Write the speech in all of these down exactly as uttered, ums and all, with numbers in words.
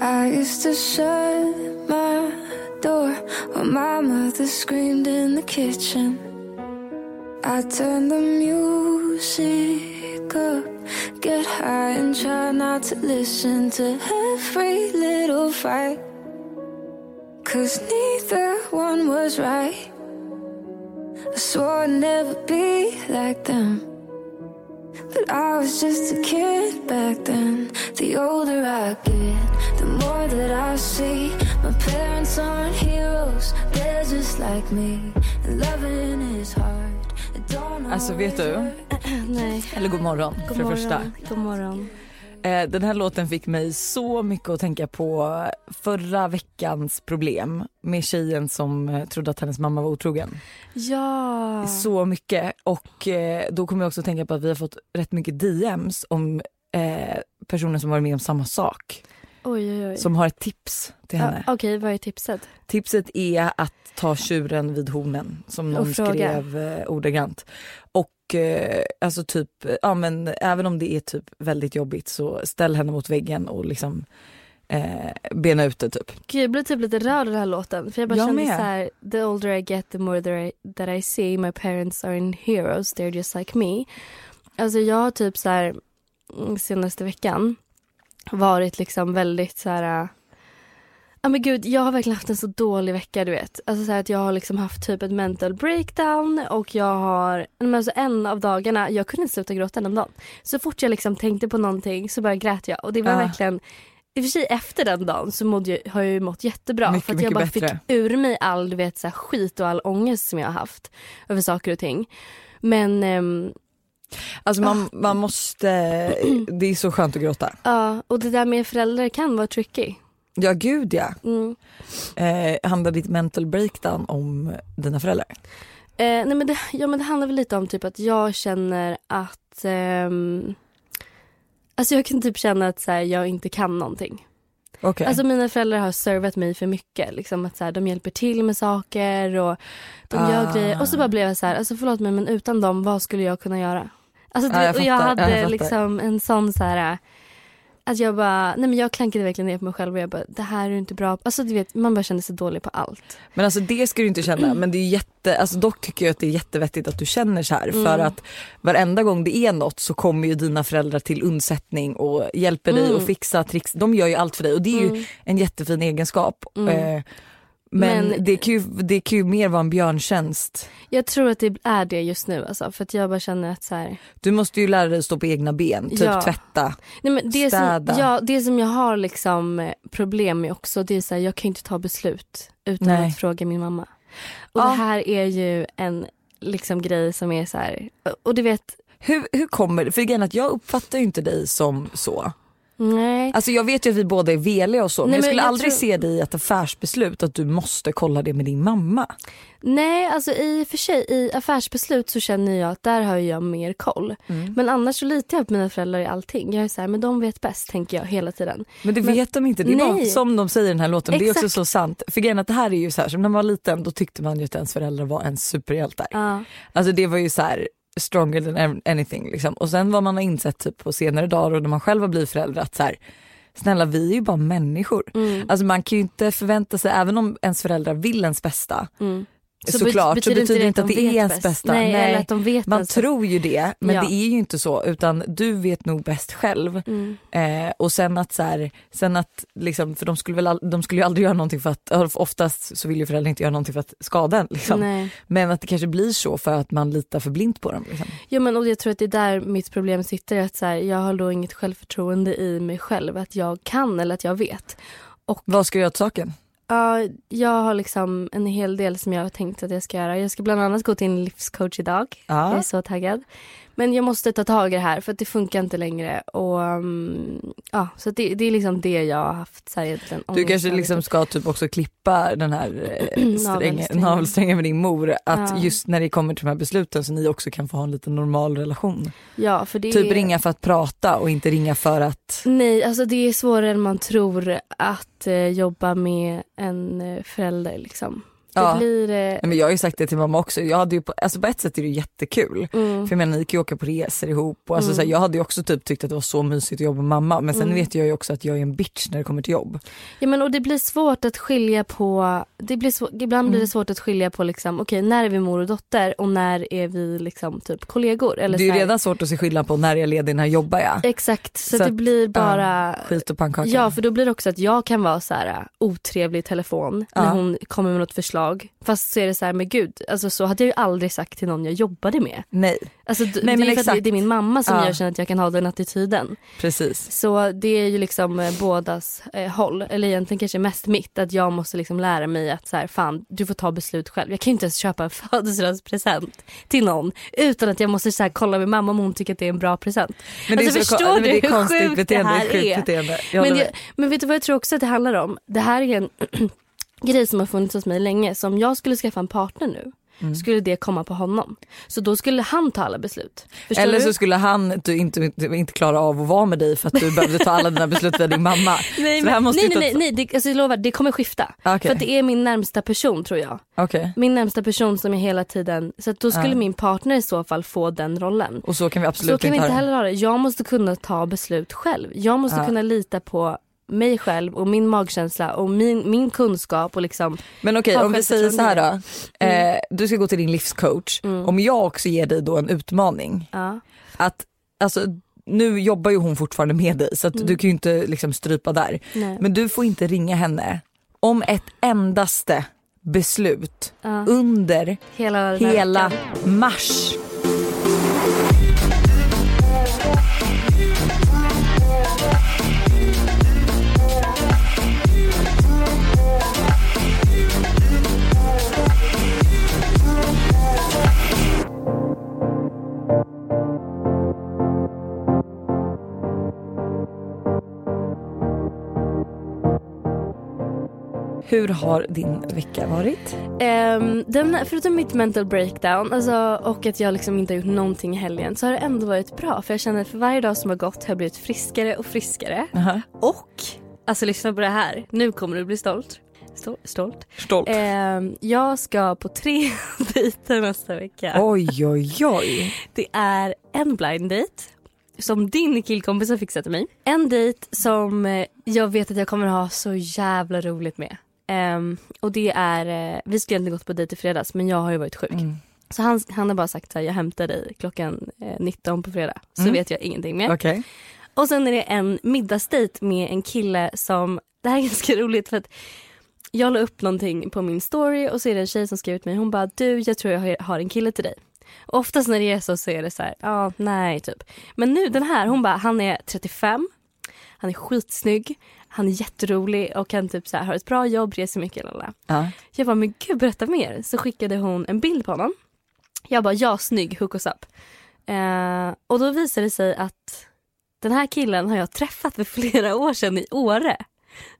I used to shut my door when my mother screamed in the kitchen. I turned the music up, get high and try not to listen to every little fight, 'cause neither one was right. I swore I'd never be like them, but I was just a kid back then. The older I get, the more that I see. My parents aren't heroes, they're just like me. And loving is hard. Alltså vet du? Nej. Eller god morgon, god för morgon, första. God morgon. Eh, den här låten fick mig så mycket att tänka på förra veckans problem med tjejen som trodde att hennes mamma var otrogen. Ja. Så mycket. Och eh, då kommer jag också att tänka på att vi har fått rätt mycket D M's om eh, personer som varit med om samma sak. Oj, oj, oj. Som har ett tips till henne. Ah, Okej, okay, vad är tipset? Tipset är att ta tjuren vid hornen, som någon skrev eh, ordagrant. Och eh, alltså typ, ja, men även om det är typ väldigt jobbigt, så ställ henne mot väggen och liksom eh, bena ut det typ. Jag blir typ lite rörd av den här låten, för jag bara jag känner såhär: the older I get, the more that I, that I see. My parents aren't heroes, they're just like me. Alltså jag har typ såhär senaste veckan varit liksom väldigt så här. Ja, men gud, jag har verkligen haft en så dålig vecka, du vet. Alltså så här att jag har liksom haft typ ett mental breakdown. Och jag har, men alltså en av dagarna, jag kunde inte sluta gråta en av dagen. Så fort jag liksom tänkte på någonting så bara grät jag. Och det var uh. verkligen, i och för sig efter den dagen så mådde jag, har jag ju mått jättebra. Mycket, för att jag bara bättre. Fick ur mig all, du vet, så här, skit och all ångest som jag har haft över saker och ting. Men... Um, Alltså man, man måste, det är så skönt att gråta. Ja, och det där med föräldrar kan vara tricky. Ja, gud ja. Mm. eh, Handlar ditt mental breakdown om dina föräldrar? Eh, nej men det, ja, men det handlar väl lite om typ att jag känner att ehm, alltså jag kan typ känna att så här, jag inte kan någonting. Okay. Alltså mina föräldrar har servat mig för mycket liksom, att så här, de hjälper till med saker och de ah. gör grejer. Och så bara blev jag så här, alltså förlåt mig, men utan dem, vad skulle jag kunna göra? Alltså ah, du, jag, och jag hade jag liksom en sån så här, att jag bara, nej men jag klankade verkligen ner på mig själv och jag bara, det här är inte bra. Alltså du vet, man bara känner sig dålig på allt. Men alltså det ska du inte känna, men det är jätte, alltså dock tycker jag att det är jättevettigt att du känner så här. Mm. För att varenda gång det är något så kommer ju dina föräldrar till undsättning och hjälper mm. dig och fixa tricks. De gör ju allt för dig och det är ju mm. en jättefin egenskap. Mm. Eh, Men, men det, kan ju, det kan ju mer vara en björntjänst. Jag tror att det är det just nu alltså, för att jag bara känner att så här... Du måste ju lära dig att stå på egna ben. Typ ja. Tvätta. Nej, men det städa som, ja, det som jag har liksom problem med också, det är så här, jag kan inte ta beslut utan Nej. Att fråga min mamma. Och ja. Det här är ju en liksom grej som är så här. Och du vet hur, hur kommer det? För igen, att jag uppfattar ju inte dig som så. Nej. Alltså jag vet ju att vi båda är veliga och så. Nej, men jag skulle men jag aldrig tror... se dig i ett affärsbeslut att du måste kolla det med din mamma. Nej, alltså i för sig i affärsbeslut så känner jag att där har jag mer koll. Mm. Men annars så litar jag på mina föräldrar i allting. Jag är så här, men de vet bäst, tänker jag hela tiden. Men det men... vet de inte, det är bara som de säger i den här låten. Exakt. Det är också så sant. För grejen att det här är ju så här, som när man var liten, då tyckte man ju att ens föräldrar var en superhjältar. Ah. Alltså det var ju så här... stronger than anything liksom. Och sen vad man har insett typ på senare dagar och när man själv har blivit förälder att så här, snälla, vi är ju bara människor. Mm. Alltså man kan ju inte förvänta sig, även om ens föräldrar vill ens bästa mm. så såklart, betyder så betyder det inte att, att det är ens bästa. Nej, Nej. Eller att de vet man ens. Tror ju det, men ja. Det är ju inte så, utan du vet nog bäst själv. Mm. Eh, och sen att så här, sen att liksom, för de skulle väl all, de skulle ju aldrig göra någonting för att, oftast så vill ju föräldrar inte göra någonting för att skada en liksom. Nej. Men att det kanske blir så för att man litar för blint på dem liksom. Ja, men och jag tror att det är där mitt problem sitter, att så här, jag har då inget självförtroende i mig själv att jag kan eller att jag vet. Och vad ska jag göra åt saken? Ja, jag har liksom en hel del som jag har tänkt att jag ska göra. Jag ska bland annat gå till en livscoach idag. Ja. Jag är så taggad. Men jag måste ta tag i det här för att det funkar inte längre. Och ja, så det, det är liksom det jag har haft så här egentligen. Du kanske liksom ska typ också klippa den här strängen, navelsträngen med din mor. Att ja. Just när det kommer till de här besluten så ni också kan få ha en liten normal relation. Ja, för det typ är... ringa för att prata och inte ringa för att... Nej, alltså det är svårare än man tror att jobba med en förälder liksom. Ja. Det blir... Nej, men jag har ju sagt det till mamma också. Jag hade ju på, alltså på ett sätt är det jättekul. Mm. För jag menar, ni kan ju åka på resor ihop. Och alltså, mm. så här, jag hade ju också typ tyckt att det var så mysigt att jobba med mamma. Men sen mm. vet jag ju också att jag är en bitch när det kommer till jobb. Ja, men och det blir svårt att skilja på... Det blir svår, ibland mm. blir det svårt att skilja på liksom, okej, okay, när är vi mor och dotter? Och när är vi liksom typ kollegor? Eller det är ju redan svårt att se skillnad på när jag är ledig, när jag jobbar jag. Exakt, så, så det att, blir bara... Ja, skit och pannkaka. Ja, för då blir det också att jag kan vara så här otrevlig i telefon. Ja. När hon kommer med något förslag. Fast så är det så här, med gud, alltså så hade jag ju aldrig sagt till någon jag jobbade med. Nej. Alltså, d- Nej, men det, är för att det är min mamma som ja. jag känner att jag kan ha den attityden. Precis. Så det är ju liksom eh, bådas eh, håll. Eller egentligen kanske mest mitt. Att jag måste liksom lära mig att så här, fan, du får ta beslut själv. Jag kan ju inte ens köpa en födelsedagspresent till någon utan att jag måste så här, kolla med mamma om hon tycker att det är en bra present. Men det alltså, är så förstår kon- du det är hur sjukt beteende, det här sjukt är? Jag men, jag, men vet du vad jag tror också att det handlar om? Det här är en... grej som har funnits hos mig länge. Så om jag skulle skaffa en partner nu mm. skulle det komma på honom. Så då skulle han ta alla beslut. Förstår Eller du? Så skulle han du, inte, inte, inte klara av att vara med dig för att du behövde ta alla dina beslut med din mamma. Nej, så det här måste nej, inte... nej, nej, nej. Det, alltså, jag lovar, det kommer skifta. Okay. För att det är min närmsta person, tror jag. Okay. Min närmsta person som är hela tiden. Så att då skulle ja. min partner i så fall få den rollen. Och så kan vi absolut så kan inte, vi inte heller ha det. Jag måste kunna ta beslut själv. Jag måste ja. kunna lita på... mig själv och min magkänsla och min, min kunskap och liksom. Men okej, om vi säger så här då. Mm. Eh, du ska gå till din livscoach. Mm. Om jag också ger dig då en utmaning. Ja. Att, alltså, nu jobbar ju hon fortfarande med dig så att mm. du kan ju inte liksom strypa där. Nej. Men du får inte ringa henne om ett endaste beslut ja. under hela, hela mars. Hur har din vecka varit? Um, den, förutom mitt mental breakdown alltså, och att jag liksom inte har gjort någonting i helgen så har det ändå varit bra. För jag känner att för varje dag som har gått har jag blivit friskare och friskare. Uh-huh. Och, alltså lyssna på det här. Nu kommer du bli stolt. Stol- stolt. Stolt. Um, jag ska på tre dejter nästa vecka. Oj, oj, oj. Det är en blind date som din killkompis har fixat till mig. En dejt som jag vet att jag kommer ha så jävla roligt med. Um, och det är, uh, vi skulle egentligen gått på dejt i fredags, men jag har ju varit sjuk. Mm. Så han, han har bara sagt att jag hämtar dig klockan eh, nitton på fredag. Så mm. vet jag ingenting mer. Okay. Och sen är det en middagsdejt med en kille som, det här är ganska roligt för att jag la upp någonting på min story och så är det en tjej som skrev ut mig. Hon bara, du, jag tror jag har en kille till dig. Och oftast när det är så så är det så här, ja, ah, nej typ. Men nu den här, hon bara, han är trettiofem, han är skitsnygg. Han är jätterolig och kan typ så här, har ett bra jobb, reser mycket. Ja. Jag bara, men gud, berätta mer. Så skickade hon en bild på honom. Jag bara, ja, snygg, hook us up. Eh, och då visade det sig att den här killen har jag träffat för flera år sedan i Åre.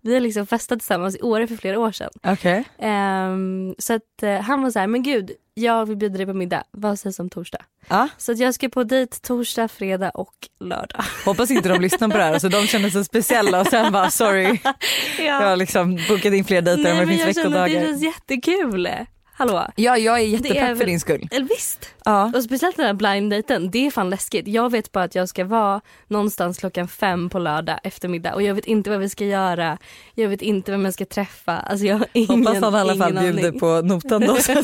Vi har liksom festat tillsammans i Åre för flera år sedan. Okej. Okay. Eh, så att eh, han var så här, men gud, jag vill bjuda dig på middag. Vad sägs om torsdag? Ja. Så att jag ska på dejt torsdag, fredag och lördag. Hoppas inte de lyssnar på det här. Alltså, de känner sig speciella och sen bara, sorry. Ja. Jag har liksom bokat in fler dejter än vad det finns veckodagar. Det känns jättekul. Hallå. Ja, jag är jättepepp är... för din skull. Visst. Ja. Och speciellt den här blind-dejten, det är fan läskigt. Jag vet bara att jag ska vara någonstans klockan fem på lördag eftermiddag. Och jag vet inte vad vi ska göra. Jag vet inte vem jag ska träffa. Alltså jag har ingen, hoppas han i alla fall bjuder på notan då. Så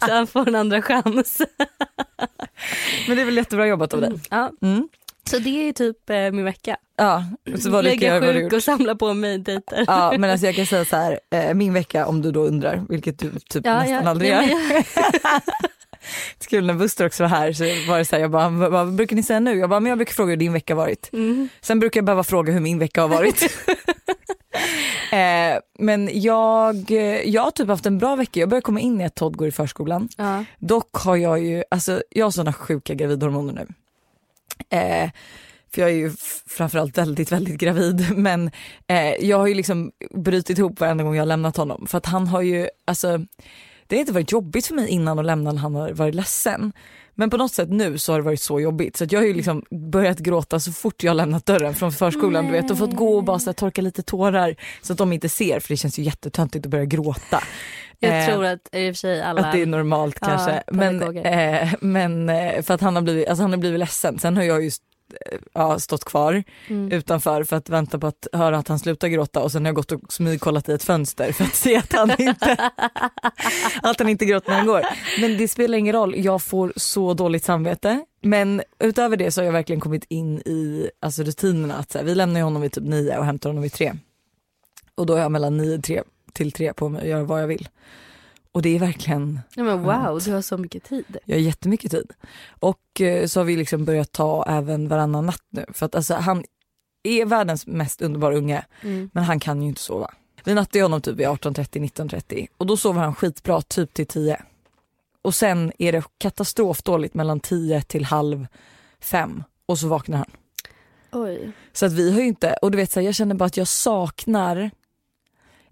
han får en andra chans. Men det är väl jättebra jobbat av dig. Mm. Ja. Mm. Så det är typ eh, min vecka. Ja, så var det lägga sjuk gjort. Och samla på mig dejter. Ja, men alltså jag kan säga så här, eh, min vecka om du då undrar, vilket du typ ja, nästan ja, aldrig ja, gör. Ja, ja. Skulle när Buster också var här så var det så här, jag bara, vad brukar ni säga nu? Jag bara, men jag brukar fråga hur din vecka har varit. Mm. Sen brukar jag behöva fråga hur min vecka har varit. eh, men jag, jag har typ haft en bra vecka. Jag börjar komma in i att Todd går i förskolan. Ja. Dock har jag ju, alltså jag har sådana sjuka gravidhormoner nu. Eh, för jag är ju f- framförallt väldigt, väldigt gravid. Men eh, jag har ju liksom brutit ihop varenda gång jag har lämnat honom. För att han har ju, alltså det har inte varit jobbigt för mig innan att lämna när han har varit ledsen. Men på något sätt nu så har det varit så jobbigt, så att jag har ju liksom börjat gråta så fort jag har lämnat dörren från förskolan. Nej. Du vet, och fått gå och bara så här, torka lite tårar så att de inte ser, för det känns ju jättetöntigt att börja gråta. Jag eh, tror att i och för sig alla... Att det är normalt ja, kanske. Men, eh, men för att han har blivit, alltså han har blivit ledsen. Sen har jag just ja, stått kvar mm. utanför för att vänta på att höra att han slutar gråta, och sen har jag gått och smygkollat i ett fönster för att se att han inte att han inte gråter när han går. Men det spelar ingen roll, jag får så dåligt samvete. Men utöver det så har jag verkligen kommit in i alltså rutinerna att så här, vi lämnar honom vid typ nio och hämtar honom vid tre. Och då är jag mellan nio tre, till tre på mig och gör vad jag vill. Och det är verkligen... Ja, men wow, du har så mycket tid. Jag har jättemycket tid. Och eh, så har vi liksom börjat ta även varannan natt nu. För att alltså, han är världens mest underbara unge. Mm. Men han kan ju inte sova. Vi nattade honom typ vid arton trettio, nitton trettio. Och då sover han skitbra typ till tio. Och sen är det katastrofdåligt mellan tio till halv fem. Och så vaknar han. Oj. Så att vi har ju inte... Och du vet, så här, jag känner bara att jag saknar...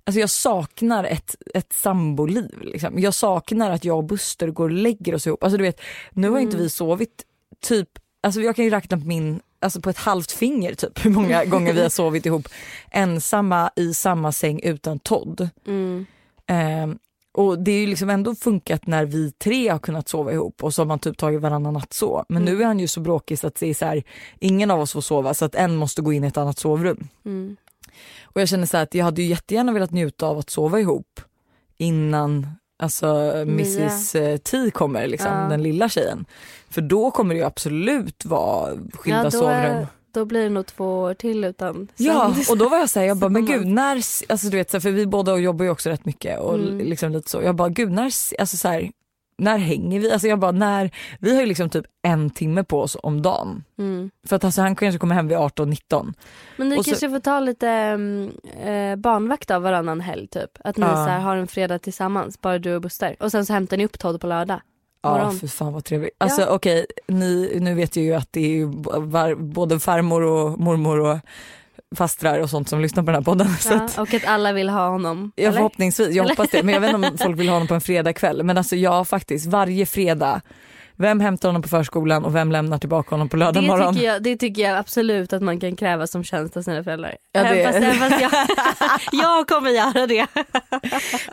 Alltså jag saknar ett, ett samboliv. Liksom. Jag saknar att jag och Buster går och lägger oss ihop. Alltså du vet, nu har mm. inte vi sovit typ... Alltså jag kan ju räkna på, min, alltså på ett halvt finger typ hur många gånger vi har sovit ihop. Ensamma i samma säng utan Todd. Mm. Eh, och det är ju liksom ändå funkat när vi tre har kunnat sova ihop. Och så har man typ tagit varannan natt så. Men mm. nu är han ju så bråkig så att det är så här, ingen av oss får sova. Så att en måste gå in i ett annat sovrum. Mm. Och jag känner så här att jag hade ju jättegärna velat njuta av att sova ihop innan alltså missus yeah. T kommer liksom, uh. den lilla tjejen. För då kommer det ju absolut vara skilda ja, då sovrum. Är, då blir det nog två år till utan. Ja, och då var jag så här, jag bara, men gud, när, alltså du vet så här, för vi båda jobbar ju också rätt mycket och mm. liksom lite så. Jag bara, gud, när, alltså så här, när hänger vi? Alltså jag bara, när, vi har ju liksom typ en timme på oss om dagen. Mm. För att alltså, han kanske kommer hem vid arton nitton. Men ni och kanske så... får ta lite äh, barnvakt av varannan helg typ. Att ni ja. så här, har en fredag tillsammans, bara du och Buster. Och sen så hämtar ni upp Todd på lördag. Ja, för fan vad trevligt. Alltså ja. okej, okay, nu vet jag ju att det är ju var, både farmor och mormor och fastrar och sånt som lyssnar på den här podden. Ja, så att, och att alla vill ha honom. Ja, förhoppningsvis. Jag hoppas det. Men jag vet inte om folk vill ha honom på en fredagkväll. Men alltså jag faktiskt, varje fredag. Vem hämtar honom på förskolan och vem lämnar tillbaka honom på lördag det morgon? Tycker jag, det tycker jag absolut att man kan kräva som tjänst av sina föräldrar. Ja, det... fast, fast jag, jag kommer göra det.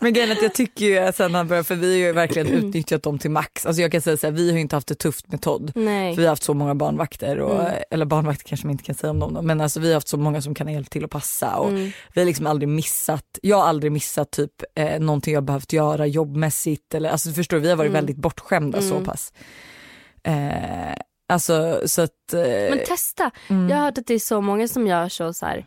Men grejen är att jag tycker ju att sen han börjar, för vi har ju verkligen utnyttjat dem till max. Alltså jag kan säga så här, vi har ju inte haft det tufft med Todd. Nej. För vi har haft så många barnvakter. Och, mm. Eller barnvakter kanske man inte kan säga om dem. Då, men alltså vi har haft så många som kan hjälpa till att passa. Och mm. vi har liksom aldrig missat, jag har aldrig missat typ eh, någonting jag behövt göra jobbmässigt. Eller, alltså förstår du, vi har varit mm. väldigt bortskämda mm. så pass. Eh, alltså, så att, eh, men testa mm. jag har hört att det är så många som gör så, så här,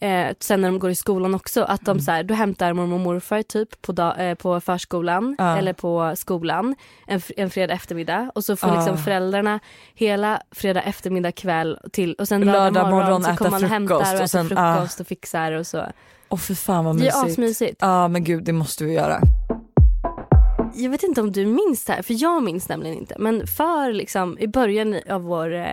eh, sen när de går i skolan också att de mm. så här, du hämtar mormor och morfar typ på, da, eh, på förskolan uh. eller på skolan en, en fredag eftermiddag och så får uh. liksom föräldrarna hela fredag eftermiddag kväll till och sen lördag, lördag morgon, morgon så kommer man och hämtar och, och äter sen, frukost uh. och fixar och så. Åh för fan vad mysigt. Det är asmysigt. Ja men gud det måste vi göra. Jag vet inte om du minns det här, för jag minns nämligen inte. Men för liksom i början av vår eh,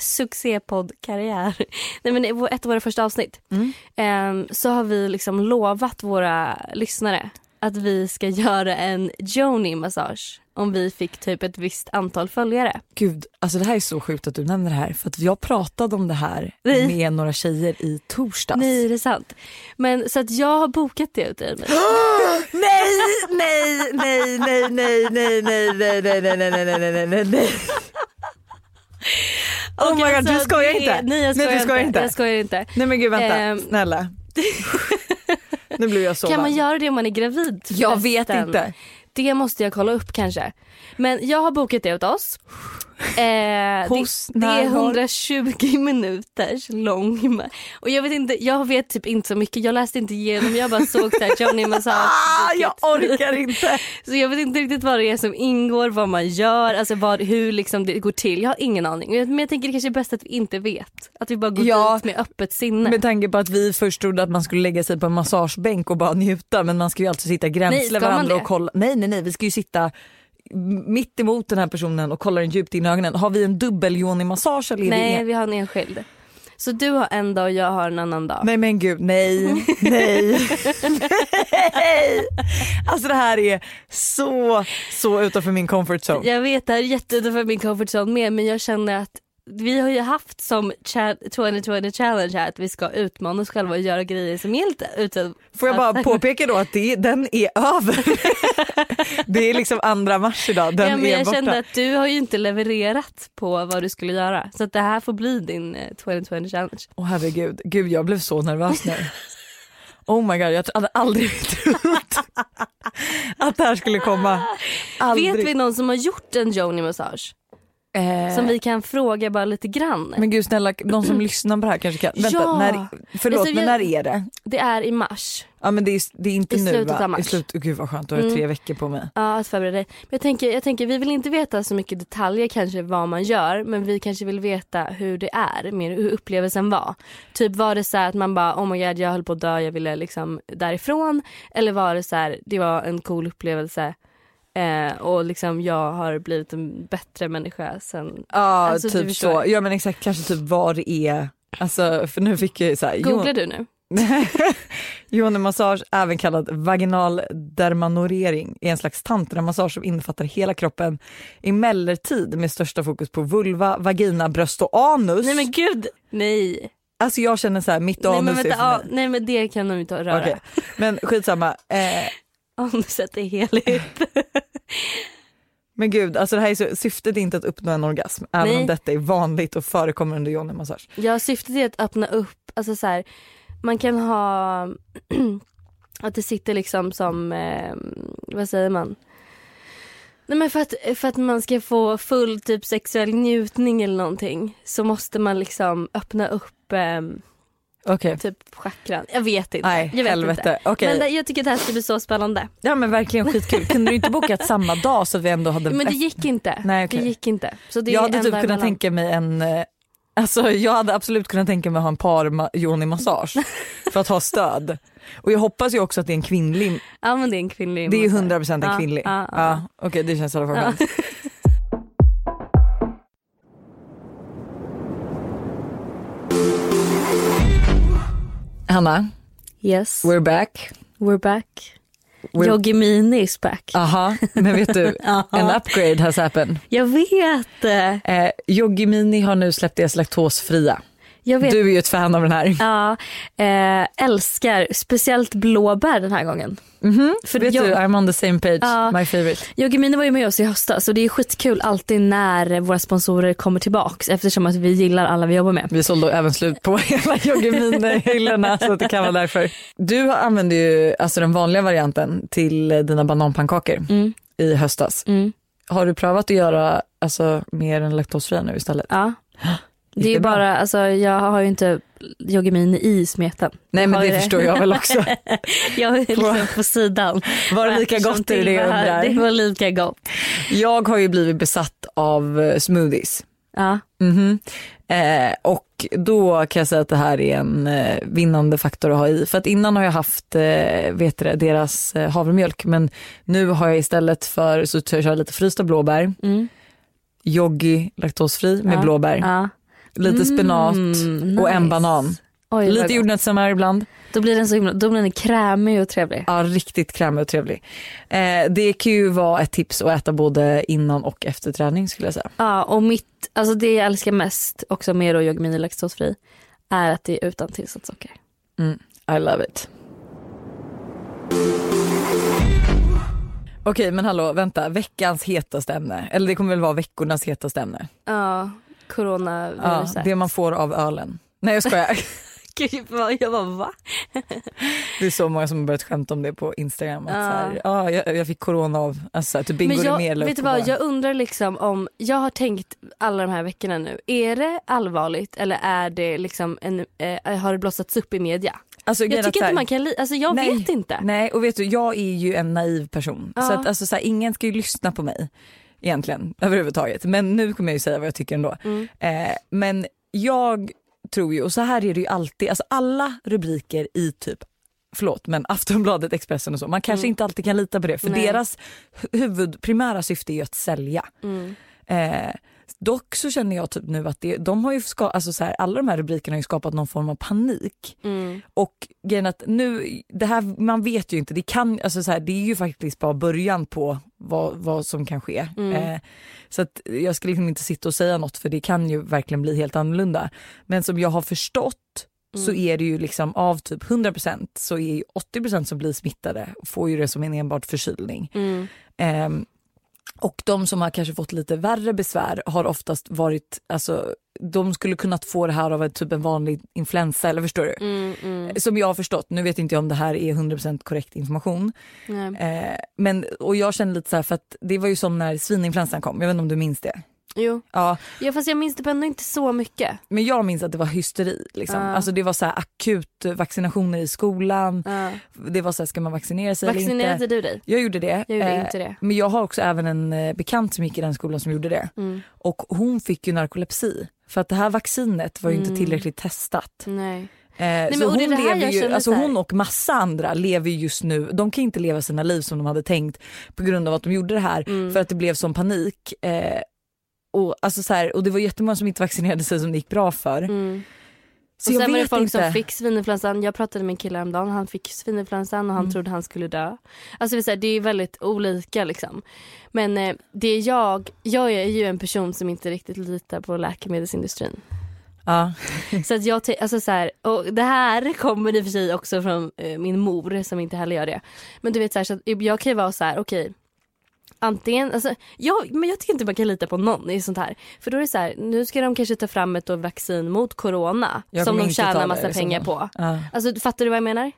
succépoddkarriär, nej men ett av våra första avsnitt, mm. eh, så har vi liksom lovat våra lyssnare att vi ska göra en Joni-massage om vi fick typ ett visst antal följare. Gud, alltså det här är så sjukt att du nämner det här. För att jag pratade om det här nej. med några tjejer i torsdags. Nej, det är sant. Men så att jag har bokat det ut i mig. Nej, nej, nej, nej, nej, nej, nej, nej, nej, nej, nej, nej, nej, nej, nej. Oh my god, du skojar inte. Nej, jag skojar inte. Jag skojar inte. Nej men gud, vänta, snälla. Nu blir jag så kan man varm. Göra det om man är gravid? Jag vet inte. Det måste jag kolla upp kanske. Men jag har bokat det åt oss. Eh, Hos, det, det är hundratjugo minuters lång. Och jag vet inte, jag vet typ inte så mycket. Jag läste inte igenom, jag bara såg där Johnny massage. Ah, jag orkar inte. Så jag vet inte riktigt vad det är som ingår, vad man gör, alltså vad, hur liksom det går till. Jag har ingen aning. Men jag tänker det kanske är bäst att vi inte vet. Att vi bara går ja, ut med öppet sinne. Med tanke på att vi först trodde att man skulle lägga sig på en massagebänk och bara njuta, men man ska ju alltid sitta gränsle varandra och kolla. Nej, nej, nej, vi ska ju sitta mitt emot den här personen och kollar den djupt in i ögonen. Har vi en dubbel Joni-massage eller? Nej, vi har en enskild. Så du har en dag och jag har en annan dag. Nej men gud, nej, nej, nej. Alltså det här är så, så utanför min comfort zone. Jag vet, det här är jätte utanför min comfort zone med. Men jag känner att vi har ju haft som tjugohundratjugo challenge här att vi ska utmana oss själva och göra grejer som helt utan. Får jag bara påpeka då att det, den är över. Det är liksom andra mars idag. Den ja, men är jag borta. Kände att du har ju inte levererat på vad du skulle göra. Så att det här får bli din tjugohundratjugo challenge. Åh oh, herregud, gud jag blev så nervös nu. Oh my god, jag hade aldrig trott att det här skulle komma. Aldrig. Vet vi någon som har gjort en Joni-massage? Som vi kan fråga bara lite grann. Men gud snälla, de som lyssnar på det här kanske kan. Vänta, ja. när, förlåt, alltså, jag, men när är det? Det är i mars. Ja men det är, det är inte I nu slutet va? Av mars. I slutet, oh, gud vad skönt, du har mm. tre veckor på mig. Ja, att förbereda dig. Men jag tänker, jag tänker, vi vill inte veta så mycket detaljer kanske vad man gör. Men vi kanske vill veta hur det är, mer hur upplevelsen var. Typ var det så här att man bara, oh my god jag höll på att dö, jag ville liksom därifrån. Eller var det så här, det var en cool upplevelse. Eh, och liksom jag har blivit en bättre människa sen. Ja, alltså, typ så. Ja, men exakt, kanske typ vad det är. Alltså, för nu fick jag så här... Googlar Jon... du nu? Joni-massage, även kallad vaginal dermanorering, är en slags tantra-massage som innefattar hela kroppen emellertid med största fokus på vulva, vagina, bröst och anus. Nej, men gud! Nej! Alltså jag känner så här, mitt nej, anus men vänta, är för mig. Nej, men det kan de inte röra. Okay. Men skitsamma... Eh... Anuset är heligt. Men gud, alltså det här är så, syftet är inte att uppnå en orgasm. Nej. Även om detta är vanligt och förekommer under Joni-massage. Ja, syftet är att öppna upp. Alltså så här, man kan ha att det sitter liksom som eh, vad säger man? Nej, men för att, för att man ska få full typ sexuell njutning eller någonting så måste man liksom öppna upp eh, okay. Typ chakran. Jag vet inte. Nej, jag vet helvete. Inte. Okay. Men det, jag tycker det här skulle bli så spännande. Ja men verkligen skitkul. Kunde du inte bokat samma dag så att vi ändå hade. Men det gick inte. Nej, okay. Det gick inte. Så det jag hade typ kunnat mellan... tänka mig en alltså jag hade absolut kunnat tänka mig att ha en par ma- Joni-massage för att ha stöd. Och jag hoppas ju också att det är en kvinnlig. Ja men det är en kvinnlig. Det är ju hundra procent en ja, kvinnlig. Ja, ja. Ja, okej, okay, det känns i alla fall bra. Hanna, yes. We're back. We're back. We're... Yoggi Mini is back. Aha, men vet du, en upgrade has happened. Jag vet. Eh, Yoggi Mini har nu släppt deras laktosfria. Jag vet. Du är ju ett fan av den här. Ja, eh, älskar speciellt blåbär den här gången. Mm-hmm. För vet jag... du, I'm on the same page, ja. My favorite. Yoggi Mini var ju med oss i höstas så det är skitkul alltid när våra sponsorer kommer tillbaks eftersom att vi gillar alla vi jobbar med. Vi sålde även slut på hela Yoggi Mini-hyllorna så att det kan vara därför. Du använde ju alltså den vanliga varianten till dina bananpannkakor mm. i höstas. Mm. Har du provat att göra alltså, mer än laktosfria nu istället? Ja. Det är ju bara, alltså jag har ju inte Yoggi Mini i smeten. Nej men det, det förstår jag väl också. Jag är liksom på sidan. Var det lika gott i det undrar? Det var lika gott. Jag har ju blivit besatt av smoothies. Ja. Mm-hmm. Eh, och då kan jag säga att det här är en eh, vinnande faktor att ha i. För att innan har jag haft eh, vet det, deras eh, havremjölk. Men nu har jag istället för så kör jag lite frysta blåbär. Mm. Yoggi laktosfri med ja. Blåbär. Ja. Lite spenat mm, och nice. En banan. Oj, lite jordnötssmör ibland. Då blir den så himla, då blir den krämig och trevlig. Ja, riktigt krämig och trevlig. Eh, det kan ju vara ett tips att äta både innan och efter träning skulle jag säga. Ja, och mitt, alltså det jag älskar mest också med Yoggi Mini laktosfri är att det är utan tillsatt socker. Mm, I love it. Okej, men hallå, vänta. Veckans hetaste ämne. Eller det kommer väl vara veckornas hetaste ämne. Ja, coronaviruset. Ja, det man får av ölen. Nej, jag skojar. Gud, jag bara, va? Det är så många som har börjat skämta om det på Instagram. Att ja. Så här, ah, jag, jag fick corona av... Alltså, typ bingo jag, ner, vet du vad, jag undrar liksom om... Jag har tänkt alla de här veckorna nu. Är det allvarligt eller är det liksom en, eh, har det blossats upp i media? Alltså, jag tycker inte man kan... Li- alltså, jag nej, vet inte. Nej, och vet du, jag är ju en naiv person. Ja. Så att alltså, så här, ingen ska ju lyssna på mig. Egentligen, överhuvudtaget. Men nu kommer jag ju säga vad jag tycker ändå. Mm. Eh, men jag tror ju, och så här är det ju alltid, alltså alla rubriker i typ, förlåt, men Aftonbladet, Expressen och så, man kanske mm. inte alltid kan lita på det. För nej. Deras huvudprimära syfte är ju att sälja. Mm. Eh, Dock så känner jag typ nu att det, de har ju ska, alltså så här, alla de här rubrikerna har ju skapat någon form av panik. Mm. Och grejen att nu det här, man vet ju inte, det kan alltså så här, det är ju faktiskt bara början på vad, vad som kan ske. Mm. Eh, så att jag ska liksom inte sitta och säga något, för det kan ju verkligen bli helt annorlunda. Men som jag har förstått, mm, så är det ju liksom av typ hundra procent så är ju åttio procent som blir smittade och får ju det som en enbart förkylning. Mm. Eh, Och de som har kanske fått lite värre besvär har oftast varit, alltså de skulle kunnat få det här av en, typ en vanlig influensa, eller förstår du? Mm, mm. Som jag har förstått, nu vet inte jag om det här är hundra procent korrekt information. Eh, men, och jag känner lite så här, för att det var ju som när svininfluensan kom, jag vet inte om du minns det. Jo, ja. Ja, fast jag minns det ändå inte så mycket. Men jag minns att det var hysteri liksom. uh. Alltså det var så här akut vaccinationer i skolan. uh. Det var så här, ska man vaccinera sig eller inte? Vaccinerade du dig? Jag gjorde det, jag gjorde eh, inte det. Men jag har också även en eh, bekant som gick i den skolan som gjorde det. Mm. Och hon fick ju narkolepsi, för att det här vaccinet var ju mm. inte tillräckligt testat. Nej. Eh, Nej, så men, hon, det lever ju, alltså hon och massa andra lever just nu, de kan inte leva sina liv som de hade tänkt på grund av att de gjorde det här. Mm. För att det blev som panik. eh, Och, alltså så här, och det var jättemånga som inte vaccinerade sig som det gick bra för. Mm. Så och jag sen vet var det folk inte. Som fick svininfluensan. Jag pratade med en kille om dagen, han fick svininfluensan och han mm. trodde han skulle dö. Alltså det är, det är väldigt olika liksom. Men eh, det är jag, jag är ju en person som inte riktigt litar på läkemedelsindustrin. Ja. Så att jag, te- alltså så här, och det här kommer i och för sig också från eh, min mor som inte heller gör det. Men du vet så här, så att jag kan ju vara så här, okej. Okay, antingen, alltså, jag, men jag tycker inte man kan lita på någon i sånt här. För då är det så här, nu ska de kanske ta fram ett vaccin mot corona som de tjänar massa pengar på. Ja. Alltså, fattar du vad jag menar?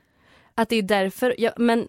Att det är därför, jag, men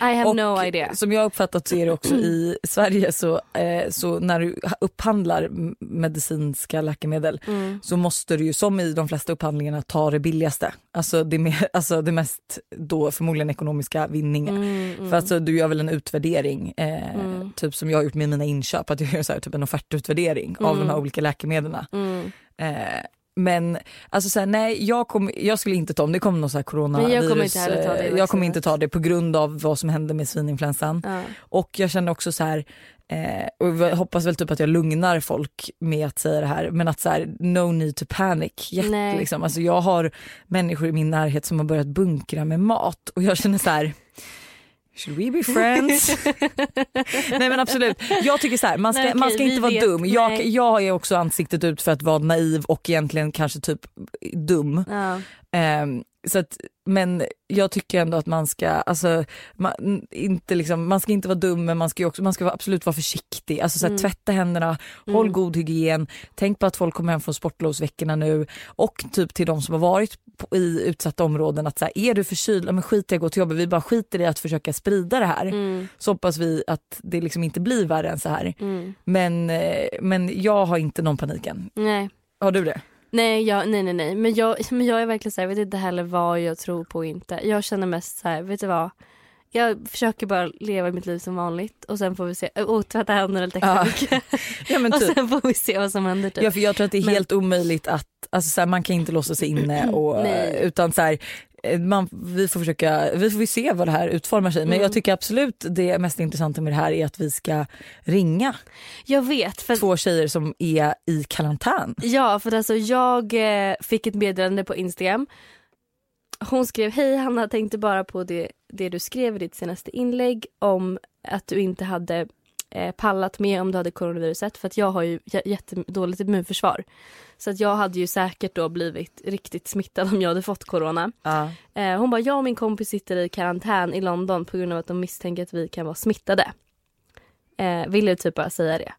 I have och, no idea. Som jag uppfattat så är det också i Sverige så, eh, så när du upphandlar medicinska läkemedel mm. så måste du ju som i de flesta upphandlingarna ta det billigaste. Alltså det, mer, alltså det mest då förmodligen ekonomiska vinningen. Mm, mm. För alltså du gör väl en utvärdering eh, mm. typ som jag har gjort med mina inköp, att jag gör så här, typ en offertutvärdering mm. av de här olika läkemedlen. Mm. Eh, Men alltså så här, nej, jag, kom, jag skulle inte ta om det kom någon så här coronavirus. Jag kommer, inte, ta det, jag kommer inte ta det på grund av vad som hände med svininfluensan. Ja. Och jag känner också så här, eh, och jag hoppas väl typ att jag lugnar folk med att säga det här. Men att så här, no need to panic. Jätte, liksom. Alltså jag har människor i min närhet som har börjat bunkra med mat. Och jag känner så här... Should we be friends? Nej men absolut. Jag tycker så här, man ska, nej, okej, man ska inte vara vet, dum. Jag, jag är också ansiktet ut för att vara naiv och egentligen kanske typ dum. Ja. Um, så att, men jag tycker ändå att man ska, alltså, man, inte liksom, man ska inte vara dum, men man ska, också, man ska absolut vara försiktig. Alltså så här, mm. tvätta händerna, mm. håll god hygien. Tänk på att folk kommer hem från sportlovsveckorna nu. Och typ till de som har varit på, i utsatta områden, att så här, är du förkyld, ja, men skit i att gå till jobbet. Vi bara skiter i att försöka sprida det här. Mm. Så hoppas vi att det liksom inte blir värre än så här. Mm. Men, men jag har inte någon paniken. Nej. Har du det? Nej, jag, nej, nej, nej. Men jag, men jag är verkligen så här, jag vet inte heller vad jag tror på och inte. Jag känner mest så här, vet du vad? Jag försöker bara leva mitt liv som vanligt och sen får vi se, och tvätta händerna lite extra. Ja, men typ. Och sen får vi se vad som händer typ. Ja, för jag tror att det är men... helt omöjligt att, alltså så här, man kan inte låsa sig inne och, utan så här, man, vi får försöka, vi får se vad det här utformar sig. Men mm. jag tycker absolut det mest intressanta med det här är att vi ska ringa. Jag vet för... två tjejer som är i karantän. Ja, för alltså jag fick ett meddelande på Instagram. Hon skrev, hej Hanna, tänkte bara på det, det du skrev i ditt senaste inlägg om att du inte hade eh, pallat med om du hade coronaviruset, för att jag har ju j- jättedåligt immunförsvar. Så att jag hade ju säkert då blivit riktigt smittad om jag hade fått corona. Uh. Eh, hon bara, jag och min kompis sitter i karantän i London på grund av att de misstänker att vi kan vara smittade. Eh, vill du typ bara säga det?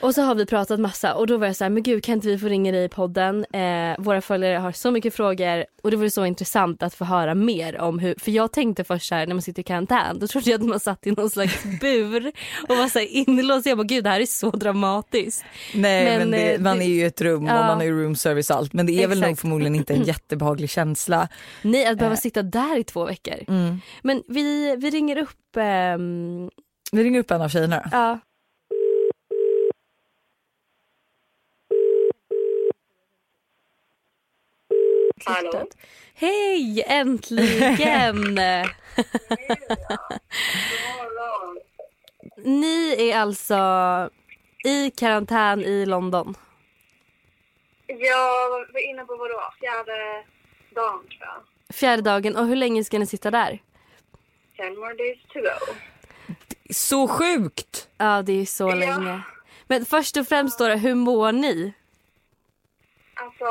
Och så har vi pratat massa och då var jag så här, men gud, kan inte vi få ringa dig i podden? Eh, våra följare har så mycket frågor och det var så intressant att få höra mer om hur, för jag tänkte först så här, när man sitter i karantän, då trodde jag att man satt i någon slags bur och var så här inlåst. Jag bara, gud, det här är så dramatiskt. Nej, men, men det, man är ju i ett rum ja. Och man har ju room service och allt, men det är exakt. Väl nog förmodligen inte en jättebehaglig känsla. Nej, att behöva eh. sitta där i två veckor. Mm. Men vi, vi ringer upp... Eh, vi ringer upp en av tjejerna. Ja. Hej, äntligen! Ni är alltså I karantän i London. Jag var inne på vadå? Fjärde dagen, tror jag. Fjärde dagen. Och hur länge ska ni sitta där? Ten more days to go. Så sjukt! Ja, det är så ja. länge. Men först och främst då, hur mår ni? Alltså,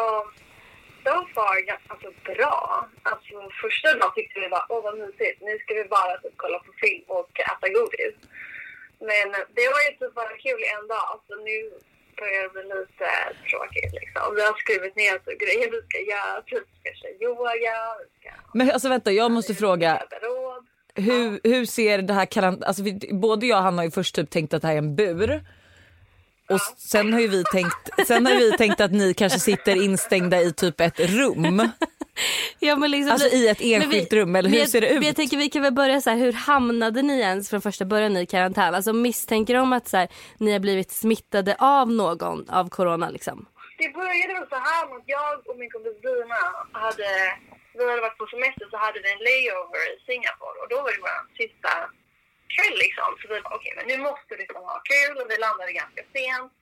de var ganska alltså, bra. Alltså, första dagen tyckte vi bara, åh vad mysigt. Nu ska vi bara typ, kolla på film och äta godis. Men det var ju typ bara kul en dag. Alltså nu börjar det bli lite tråkigt liksom. Vi har skrivit ner så grejer vi ska göra. Vi ska köra yoga. Ska... Men alltså vänta, jag måste fråga. Hur, hur ser det här karant... Alltså, både jag och Hanna har ju först typ tänkt att det här är en bur. Och sen har ju vi tänkt, sen har vi tänkt att ni kanske sitter instängda i typ ett rum. Ja, men liksom, alltså i ett enskilt vi, rum, eller hur jag, ser det ut? Jag tänker vi kan väl börja så här, hur hamnade ni ens från första början i karantän? Alltså misstänker de att så här, ni har blivit smittade av någon, av corona liksom? Det började väl så här med att jag och min kompis Dina hade, vi hade varit på semester så hade vi en layover i Singapore och då var det vår sista kväll liksom. Så vi bara, okej, okay, men nu måste vi liksom ha kul och vi landade ganska sent.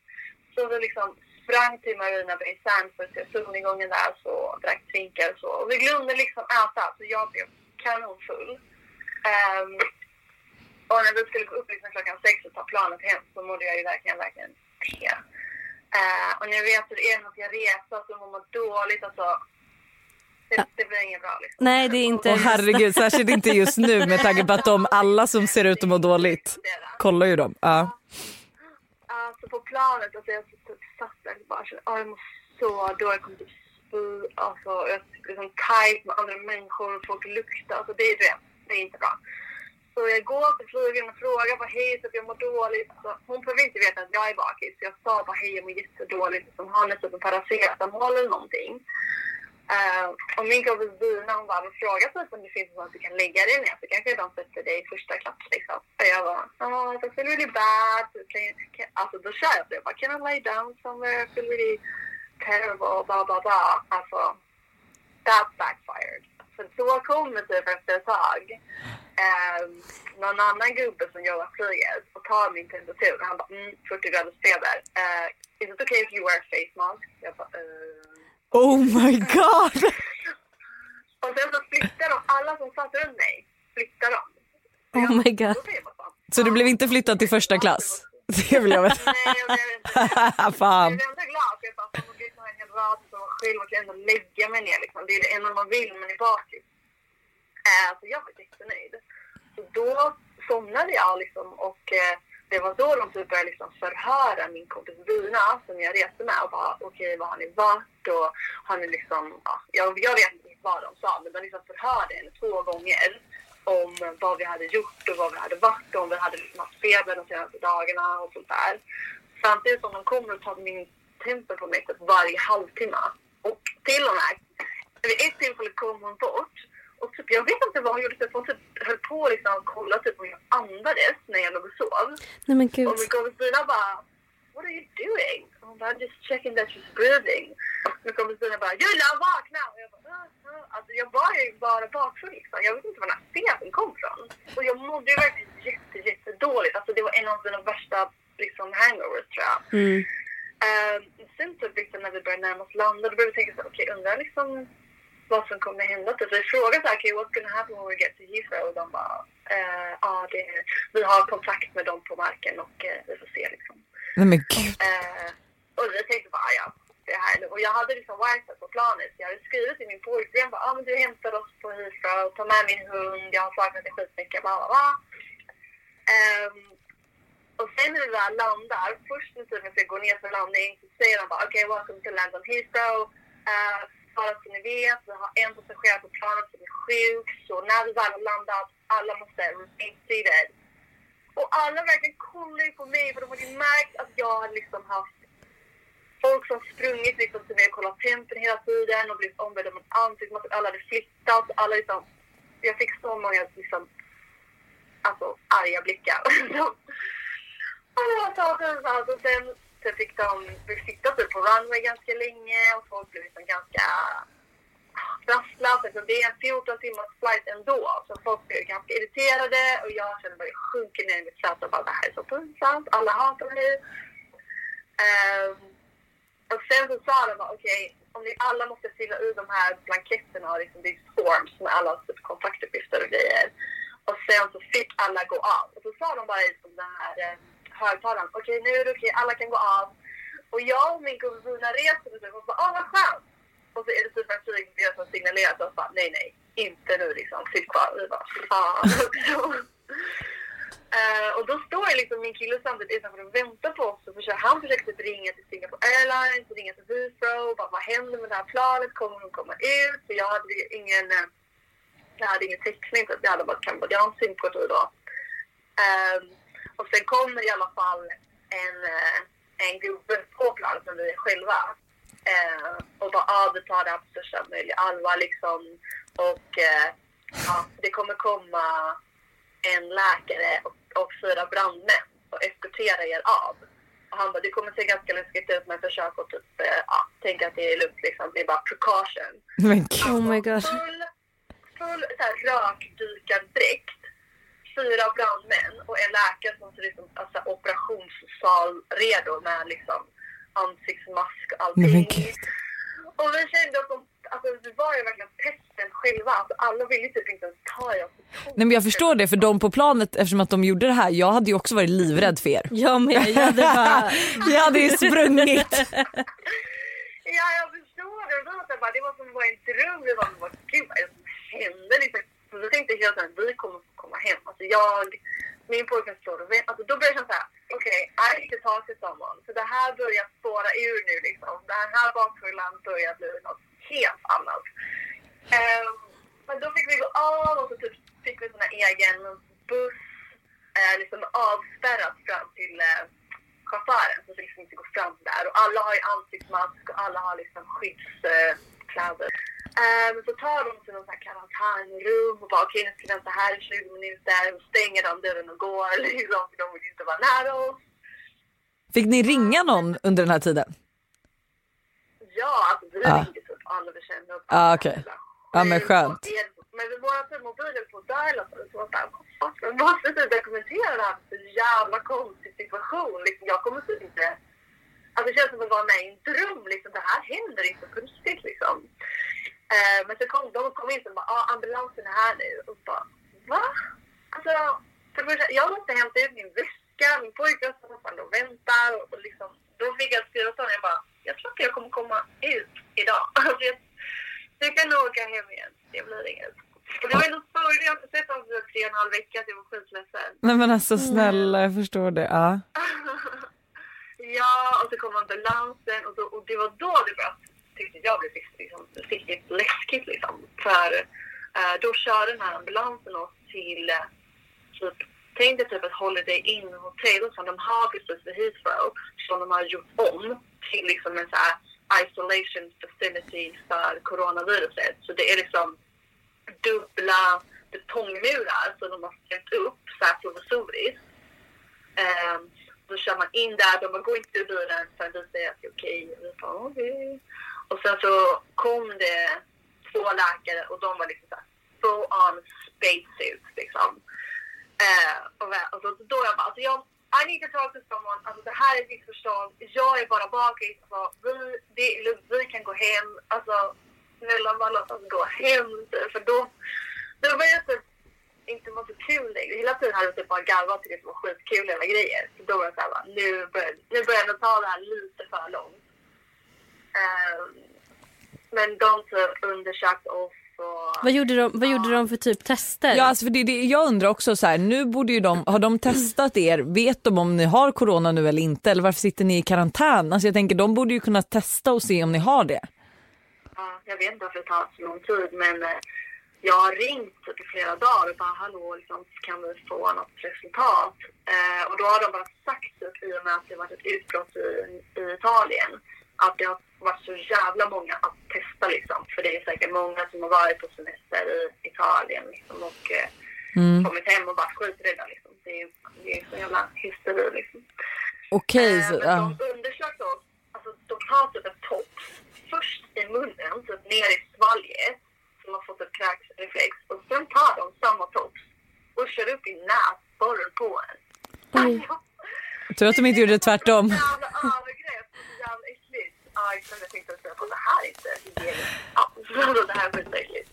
Så vi liksom sprang till Marina Bay Sands för att se solnedgången där så drack drinkar och så. Och vi glömde liksom äta, så jag blev kanonfull. Um, och när vi skulle gå upp liksom klockan sex och ta planet hem så mådde jag ju verkligen, verkligen te. Uh, och nu vet du, det är något jag resa så mår man dåligt alltså. Det, det blir inget bra liksom. Nej, det är inte. Och herregud, särskilt inte just nu med tanke på att de alla som ser ut att må dåligt kollar ju dem. Ja. Alltså på planet alltså jag satt fast och bara kände, åh jag mår så då jag kom till spy, alltså jag liksom tajt med andra människor och folk luktar, alltså det är det, det är inte bra. Så jag går till flygen och frågar bara hej så att jag mår dåligt. Så hon behöver inte veta att jag är bakis. Så jag sa bara hej jag mår jättedåligt. Så hon har nästan en paracetamol eller någonting. Uh, och min kompis Dina hon bara frågade sig om det finns något du kan lägga dig ner. Så kanske de sätter dig i första klass liksom. Och jag bara, oh, I feel really bad. Alltså då kör jag det. Can I lay down somewhere? I feel really terrible. Blah, blah, blah. Alltså, that backfired. Så då kom det typ efter ett tag. Uh, någon annan gubbe som jobbar flyget och tar min temperatur. Han bara, mm, fyrtio grader feber. Uh, is it okay if you wear a face mask? Jag bara, uh... oh my god! Och sen så flyttade de, alla som satt runt mig, flyttade de. Oh my god. Så du blev inte flyttad till första klass? Det vill jag veta. Nej, jag blev inte. Fan. Jag blev ändå glad, för jag bara, man blir så här en rad som man själv kan ändå lägga mig ner liksom. Det är det enda man vill, men är bakis. Äh, så jag var jättenöjd. Så då somnade jag liksom och... Eh, det var då de typ började liksom förhöra min kompis Dina som jag reste med och bara okej, okay, vad har ni varit och har ni liksom, ja, jag, jag vet inte vad de sa men de liksom förhörde henne två gånger om vad vi hade gjort och vad vi hade varit och om vi hade liksom haft feber de senaste dagarna och sånt där. Samtidigt som de kommer och tar min temper på mig typ varje halvtimme och till och med vid ett tillfälle kom hon bort. Och typ, jag vet inte vad hon gjorde, för hon typ höll på liksom och kollade typ om jag andades när jag låg och sov. Nej, men gud. Och min kompis Dina bara, what are you doing? Och hon bara, just checking that she's breathing. Och min kompis Dina bara, Julia, vakna! Och jag bara, ah, ah. Alltså jag var ju bara bakfull liksom. Jag vet inte var den här festen kom från. Och jag mådde ju verkligen jätte, jätte dåligt. Alltså det var en av mina värsta liksom hangovers tror jag. Mm. Um, sen typ liksom när vi började närma oss landa, då började vi tänka så okej, okay, undrar liksom... vad som kommer hända. Så vi frågade såhär, okay, what's gonna happen when we get to Heathrow? Och de bara, eh, ja, det, vi har kontakt med dem på marken och eh, vi får se liksom. Nej men gud. Eh, och vi tänkte bara, ja, det här. Och jag hade liksom wifi på planet. Jag hade skrivit till min pojkvän, bara, ja ah, men du hämtar oss på Heathrow. Ta med min hund, jag har saknat dig skitmycket, bla bla bla. Eh, och sen när vi där landar, först när vi ska gå ner för landning så säger de bara, okej, okay, welcome to land on Heathrow. Eh, Bara så ni vet, vi har en passagerare på planet som är sjuk. Så när vi väl har landat, alla måste remain seated. Och alla verkligen kollar ju på mig. För de hade ju märkt att jag hade liksom haft folk som sprungit liksom till mig och kollat tempen hela tiden. Och blivit ombedda med ansiktet. Alla hade flyttat. Alla liksom, jag fick så många liksom, alltså, arga blickar. Alla saker alltså, sen... Så fick de, vi fick de på runway ganska länge och folk blev liksom ganska rasslade. Så det är en fjorton timmars flight ändå. Så folk blev ganska irriterade och jag kände mig sjunkig ner i mitt sätt och bara det här är så pinsamt. Alla hatar mig. Um, och sen så sa de okej, okay, om ni alla måste fylla i de här blanketterna, liksom det är forms med alla typ kontaktuppgifter och grejer. Och sen så fick alla gå av. Och så sa de bara i den här eh, högtalaren, okej okay, nu är det okej, okay, alla kan gå av. Och jag och min gubbruna reser och så bara, åh vad skönt. Och så är det typ en flygmiljö som signalerat och bara, nej nej, inte nu liksom, sitt kvar. Och vi bara, ah. Uh, och då står liksom min kille samtidigt utanför och väntar på oss. Och försöker, han försökte ringa till Singapore Airlines, ringa till Heathrow. Bara, vad händer med det här planet? Kommer de komma ut? Så jag hade ingen, jag hade ingen teckning. Så jag hade bara ett kambodjanskt simkort då. Uh, och sen kommer i alla fall en, en gubbe på planet som vi är själva. Uh, och bara, ja, ah, vi tar det här på största möjliga allvar liksom. Och uh, ja, det kommer komma en läkare och, och fyra brandmän och eskortera er av. Och han bara, det kommer se ganska läskigt ut, men försök att typ, ja, tänka att det är lugnt liksom. Det är bara precaution. Men alltså, oh my god. Full, full såhär rökdykad dräkt, fyra brandmän och en läkare som ser ut som alltså, operationssal redo med liksom ansiktsmask och allting. Och vi kände att de, alltså, det var ju verkligen pesten själva. Alltså, alla ville typ inte ens ta er. Nej, men jag förstår det, för de på planet, eftersom att de gjorde det här, jag hade ju också varit livrädd för er. Ja, men jag hade bara... jag hade ju sprungit. Ja, jag förstår det. Det var, det var som att vara en dröm. Det var som att gud, vad hände liksom. Jag tänkte helt enkelt att vi kommer få komma hem. Alltså jag, min pojke står och vet. Alltså då börjar jag såhär, okej, okay, I need to talk to someone. Så det här börjar spåra ur nu liksom. Det här bakfyllan börjar bli något helt annat. Um, men då fick vi gå av och så typ fick vi sån här egen buss. Eh, liksom avspärrat fram till eh, chauffören. Så vi liksom inte går fram där. Och alla har ju ansiktsmask och alla har liksom skyddskläder. Eh, Um, så tar de till någon sån här karantänrum och bara okej, okay, nu ska vi vänta här i tjugo minuter och stänger de dörren och går liksom, för de vill inte vara nära oss. Fick ni ringa någon under den här tiden? Ja, alltså vi ah. ringde typ alla vi kände. Ja, ah, okej. Okay. Ja, men skönt. Men vi var på mobilen på dial och så var det man måste typ dokumentera det här, det är en jävla konstig situation. Liksom, jag kommer typ inte... Alltså det känns som att vara med i en dröm liksom, det här händer inte på riktigt liksom. Uh, men så kom de och kom in och bara, ja, ah, ambulansen är här nu. Och bara, va? Alltså, för det första, jag måste hämta ut min väska, min pojke och så fan, de väntar. Och, och liksom, då fick jag skriva sådana, jag bara, jag tror att jag kommer komma ut idag. Alltså, jag, jag kan åka hem igen, det blir inget. Och det var ändå sorgligt, jag har inte sett honom för tre och en halv vecka, så jag var skitledsen. Nej men alltså snälla, jag förstår det, ja. Ja, och så kom ambulansen och, så, och det var då det började. Jag blev liksom, riktigt läskigt liksom. För eh, då körde den här ambulansen oss till eh, typ, tänkte typ ett Holiday Inn hotell som de har precis vid Heathrow, som de har gjort om till liksom en så här isolation facility för coronaviruset. Så det är liksom dubbla betongmurar som de har ställt upp så här provisoriskt. Eh, då kör man in där, de går inte ur bilen förrän vi säger att det är okej. Vi bara, okej. Okay. Och sen så kom det två läkare och de var liksom såhär full on spacesuit liksom. Eh, och, och då, då jag bara, alltså jag, I need to talk to someone, alltså det här är mitt förstånd, jag är bara bakis, alltså, vi, det, vi kan gå hem, alltså snälla bara låt oss gå hem. För då, då var jag typ inte var så kul längre, hela tiden hade jag typ bara garvat till det som var skitkul eller grejer. Så då var jag såhär, nu börjar, nu börjar jag ta det här lite för långt. Um, men de så undersökte oss och, vad gjorde de, vad ja. gjorde de för typ tester? Ja, alltså för det, det, jag undrar också så här, nu borde ju de, har de testat er? Vet de om ni har corona nu eller inte? Eller varför sitter ni i karantän? Alltså jag tänker, de borde ju kunna testa och se om ni har det. Ja, jag vet inte varför det tar så lång tid, men jag har ringt i flera dagar och bara, hallå, liksom, kan vi få något resultat? Uh, och då har de bara sagt att i och med att det varit ett utbrott i, i Italien, att det har varit så jävla många att testa liksom. För det är säkert många som har varit på semester i Italien liksom, och mm. kommit hem och bara skiträdda liksom. Det är, det är så jävla hysteri liksom. Okej, okay, så... Äh, men de undersökte oss, alltså de tar typ en topp först i munnen, typ ner i svalget, som har fått ett kräksreflex. Och sen tar de samma topp och kör upp i näsborren på en. Tur att de inte gjorde det tvärtom. Jävla övergrepp. marknaden och tänkte att det här inte ger alls. Det här är skitäckligt.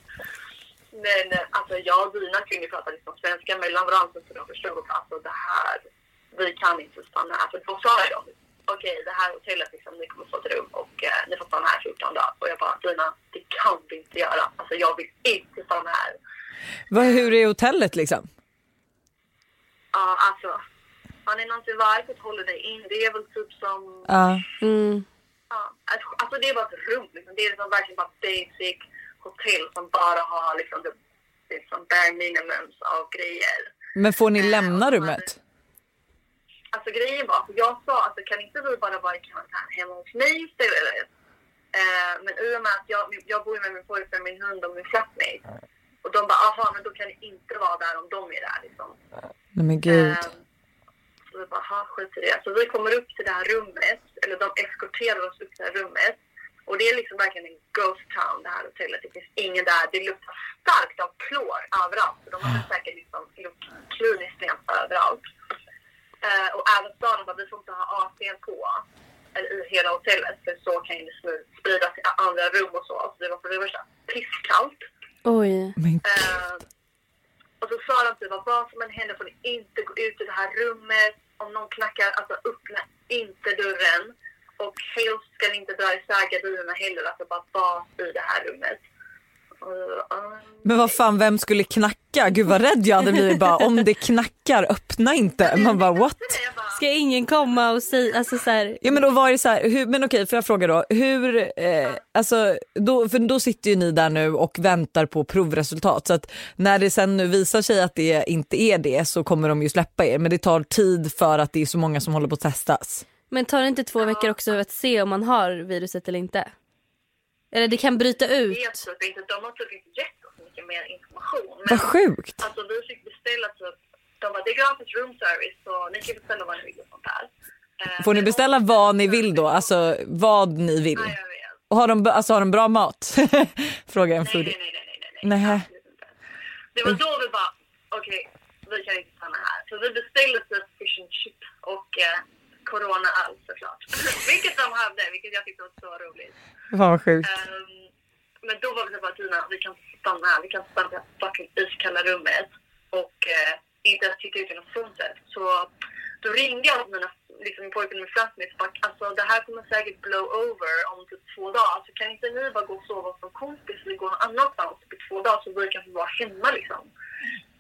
Men alltså, jag och mina kunde prata liksom svenska mellan varandra så de förstod att alltså, det här, vi kan inte stanna här. För då sa jag dem, okej, det här hotellet liksom, ni kommer få ett rum och eh, ni får stanna här fjorton dagar. Och jag bara, Dina, det kan vi inte göra. Alltså jag vill inte stanna här. Vad, hur är hotellet liksom? Ja, uh, alltså... Man är någonting varför att hålla dig in. Det är väl typ som... Uh, mm. Ja. Alltså det är bara ett rum. Liksom. Det är liksom verkligen bara basic hotell som bara har liksom, det, liksom bare minimums av grejer. Men får ni lämna uh, rummet? Man, alltså grejen var... Jag sa att alltså, kan inte vi bara vara i karantän hemma hos mig istället? Uh, men i och med att jag, jag bor med min pojkvän, min hund och min flatmate. Och de bara, aha, men då kan ni inte vara där om de är där liksom. Nej men gud... Uh, Så vi bara, skit i det. Så vi kommer upp till det här rummet, eller de eskorterar oss upp till det här rummet. Och det är liksom verkligen en ghost town, det här hotellet. Det finns ingen där. Det luktar starkt av klor överallt. Så de har säkert liksom kloniskt rent överallt. Eh, och även staden bara, vi får inte ha A C:n på eller i hela hotellet. För så kan det spridas till andra rum och så. Så det var för det var så pisskallt. Oj. Eh, och så sa de att det var vad som än händer får ni inte gå ut i det här rummet. Om någon knackar, alltså öppna inte dörren. Och helst ska ni inte dra isär gardinerna heller. Alltså bara bas i det här rummet. Uh, uh. Men vad fan, vem skulle knacka? Gud vad rädd jag hade blivit bara. Om det knackar, öppna inte. Man bara, what? Ska ingen komma och säga, alltså så här... Ja men då var det så här, hur, men okej, för jag frågar då. Hur, eh, alltså, då, för då sitter ju ni där nu och väntar på provresultat. Så att när det sen nu visar sig att det inte är det så kommer de ju släppa er. Men det tar tid för att det är så många som håller på att testas. Men tar det inte två veckor också att se om man har viruset eller inte? Eller det kan bryta ut. Jag vet inte, de har typ inte gett oss mycket mer information. Men vad sjukt. Alltså vi fick beställa typ, de bara, det är gratis room service så ni kan beställa vad ni vill och sånt här. Får ni beställa vad ni vill då? Alltså vad ni vill? Ja, jag vet. Och har de, alltså, har de bra mat? Fråga en nej, nej, nej, nej, nej, nej. nej. Det var då vi bara, okej, okay, vi kan inte stanna här. Så vi beställde typ fish and chips och... Eh, corona alls såklart. Vilket de hade, vilket jag tyckte var så roligt. Vad sjukt. Um, men då var vi bara, Tina, vi kan stanna här. Vi kan stanna i fucking iskalla rummet. Och uh, inte ens titta ut genom fönstret. Så då ringde jag mina, liksom, min pojken med flatmate. Alltså det här kommer säkert blow over om typ två dagar. Så kan inte ni bara gå och sova som kompis eller gå någon annanstans typ i två dagar så vi kan få vara hemma liksom.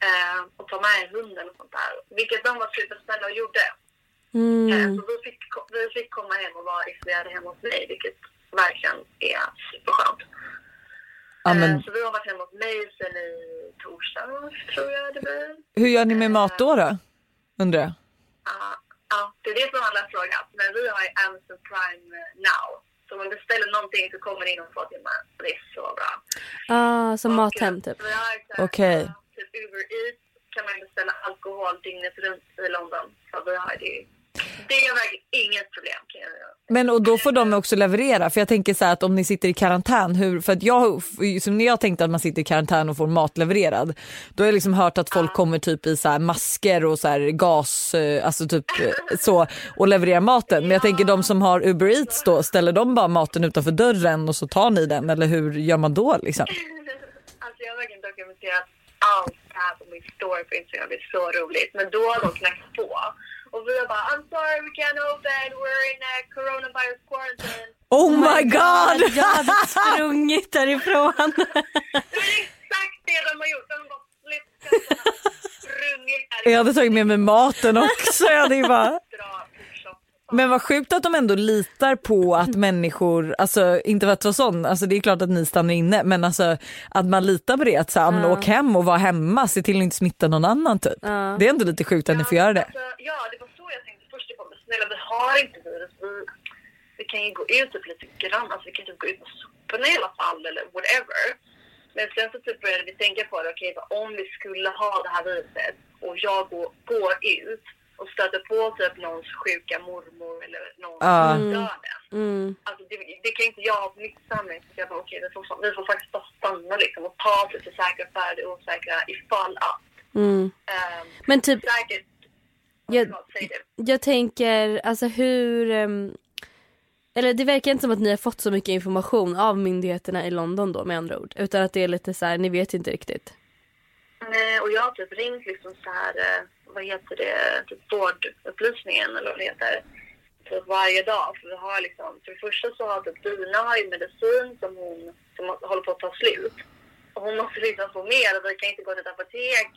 Uh, och ta med en hund eller sånt där. Vilket de var supersnälla och gjorde. Mm. Så vi fick, vi fick komma hem och vara isolerade hemma hos mig, vilket verkligen är superskönt. Ja, men... Så vi har varit hemma hos mig sen i torsdags, tror jag det blir. Hur gör ni med mat då då? Undrar jag. Ja, ja, det är det som alla frågar. Men vi har ju Amazon Prime Now. Så om man beställer någonting så kommer det inom två timmar. Det är så bra. Ah, som mathem typ. Okej. Okay. Typ Uber Eats kan man beställa alkohol dygnet runt i London. Så vi har det. Det är verkligen inget problem. Men och då får de också leverera. För jag tänker så här att om ni sitter i karantän hur, för att jag, som när jag tänkte att man sitter i karantän och får mat levererad, då har jag liksom hört att folk kommer typ i så här masker och så här gas, alltså typ så, och levererar maten. Men jag tänker de som har Uber Eats då, ställer de bara maten utanför dörren och så tar ni den? Eller hur gör man då liksom? Alltså jag har verkligen dokumenterat allt det här på min story på Instagram. Det är så roligt. Men då har de knäckt på. Och vi bara, I'm sorry we can't open, we're in a coronavirus quarantine. Oh my god! Jag hade sprungit därifrån. Det är exakt det de har gjort. De har bara sprungit därifrån. Jag hade tagit med mig maten också. Jag hade ju bara... Men vad sjukt att de ändå litar på att människor, alltså inte för att vara sån, alltså det är klart att ni stannar inne, men alltså att man litar på det, att så här, ja. Åk hem och vara hemma, se till att inte smitta någon annan typ. Ja. Det är ändå lite sjukt att ja, ni får göra det. Alltså, ja, det var så jag tänkte först, jag bara, men snälla vi har inte virus, vi, vi kan ju gå ut typ lite grann, alltså vi kan typ gå ut med soporna i alla fall eller whatever. Men sen så typ började vi tänka på det, okej, okay, om vi skulle ha det här viruset och jag går, går ut och stöter på typ någons sjuka mormor eller någon som uh. dör den. Mm. Alltså det, det kan inte jag ha på mitt samling. Så jag bara okej, okay, vi, vi får faktiskt bara stanna liksom och ta sig till säkra för det osäkra ifall att. Mm. Um, Men typ, säkert, jag, jag tänker alltså hur... Um... Eller det verkar inte som att ni har fått så mycket information av myndigheterna i London då, med andra ord. Utan att det är lite så här, ni vet inte riktigt. Nej, och jag har typ ringt liksom så här, vad heter det, typ vårdupplysningen eller vad det heter. Typ varje dag. För vi har liksom, för det första så har typ Dina har ju medicin som hon, som håller på att ta slut. Och hon måste liksom få mer, och vi kan inte gå till ett apotek.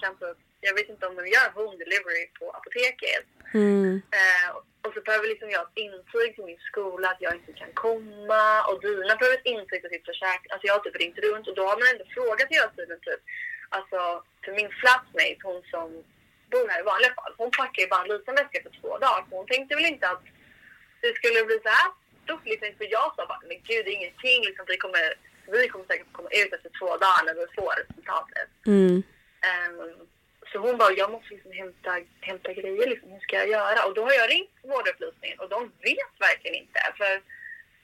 Jag vet inte om de gör home delivery på apoteket. Mm. Eh, och så behöver liksom jag ett intyg till min skola att jag inte kan komma. Och Dina behöver ett intyg till sitt försäkring. Alltså jag har typ ringt runt, och då har man ändå frågat hela tiden typ. Alltså för min flatmate, hon som bor här i vanliga fall, hon packar ju bara en liten väska för två dagar. Hon tänkte väl inte att det skulle bli så här stort liksom. För jag sa bara, men gud, det är ingenting liksom, det kommer... Vi kommer säkert komma ut efter två dagar när vi får resultatet. Mm. Um, så hon bara, jag måste liksom hämta, hämta grejer, liksom, hur ska jag göra? Och då har jag ringt vårdupplysningen, och de vet verkligen inte. För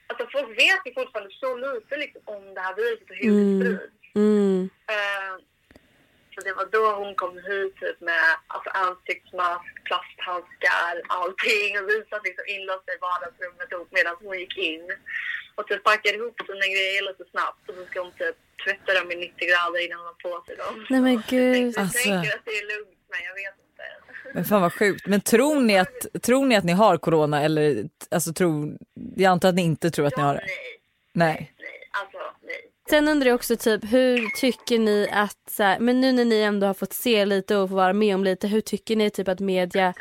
alltså, folk vet ju fortfarande så lite liksom, om det här viruset och hur det sprids. Mm. Um, så det var då hon kom hit typ, med alltså, ansiktsmask, plasthandskar, allting. Och vi satt liksom inlåst i vardagsrummet medan hon gick in. Och typ packar ihop sina grejer lite snabbt. Och så ska hon typ tvätta dem i nittio grader innan hon har på sig dem. Nej men gud. Jag alltså... tänker att det är lugnt, men jag vet inte. Men fan vad sjukt. Men tror ni att, tror ni att ni har corona? Eller alltså tror... Jag antar att ni inte tror att ni har det. Nej. Nej. Nej. Alltså nej. Sen undrar jag också typ, hur tycker ni att... Så här, men nu när ni ändå har fått se lite och få vara med om lite. Hur tycker ni typ att media...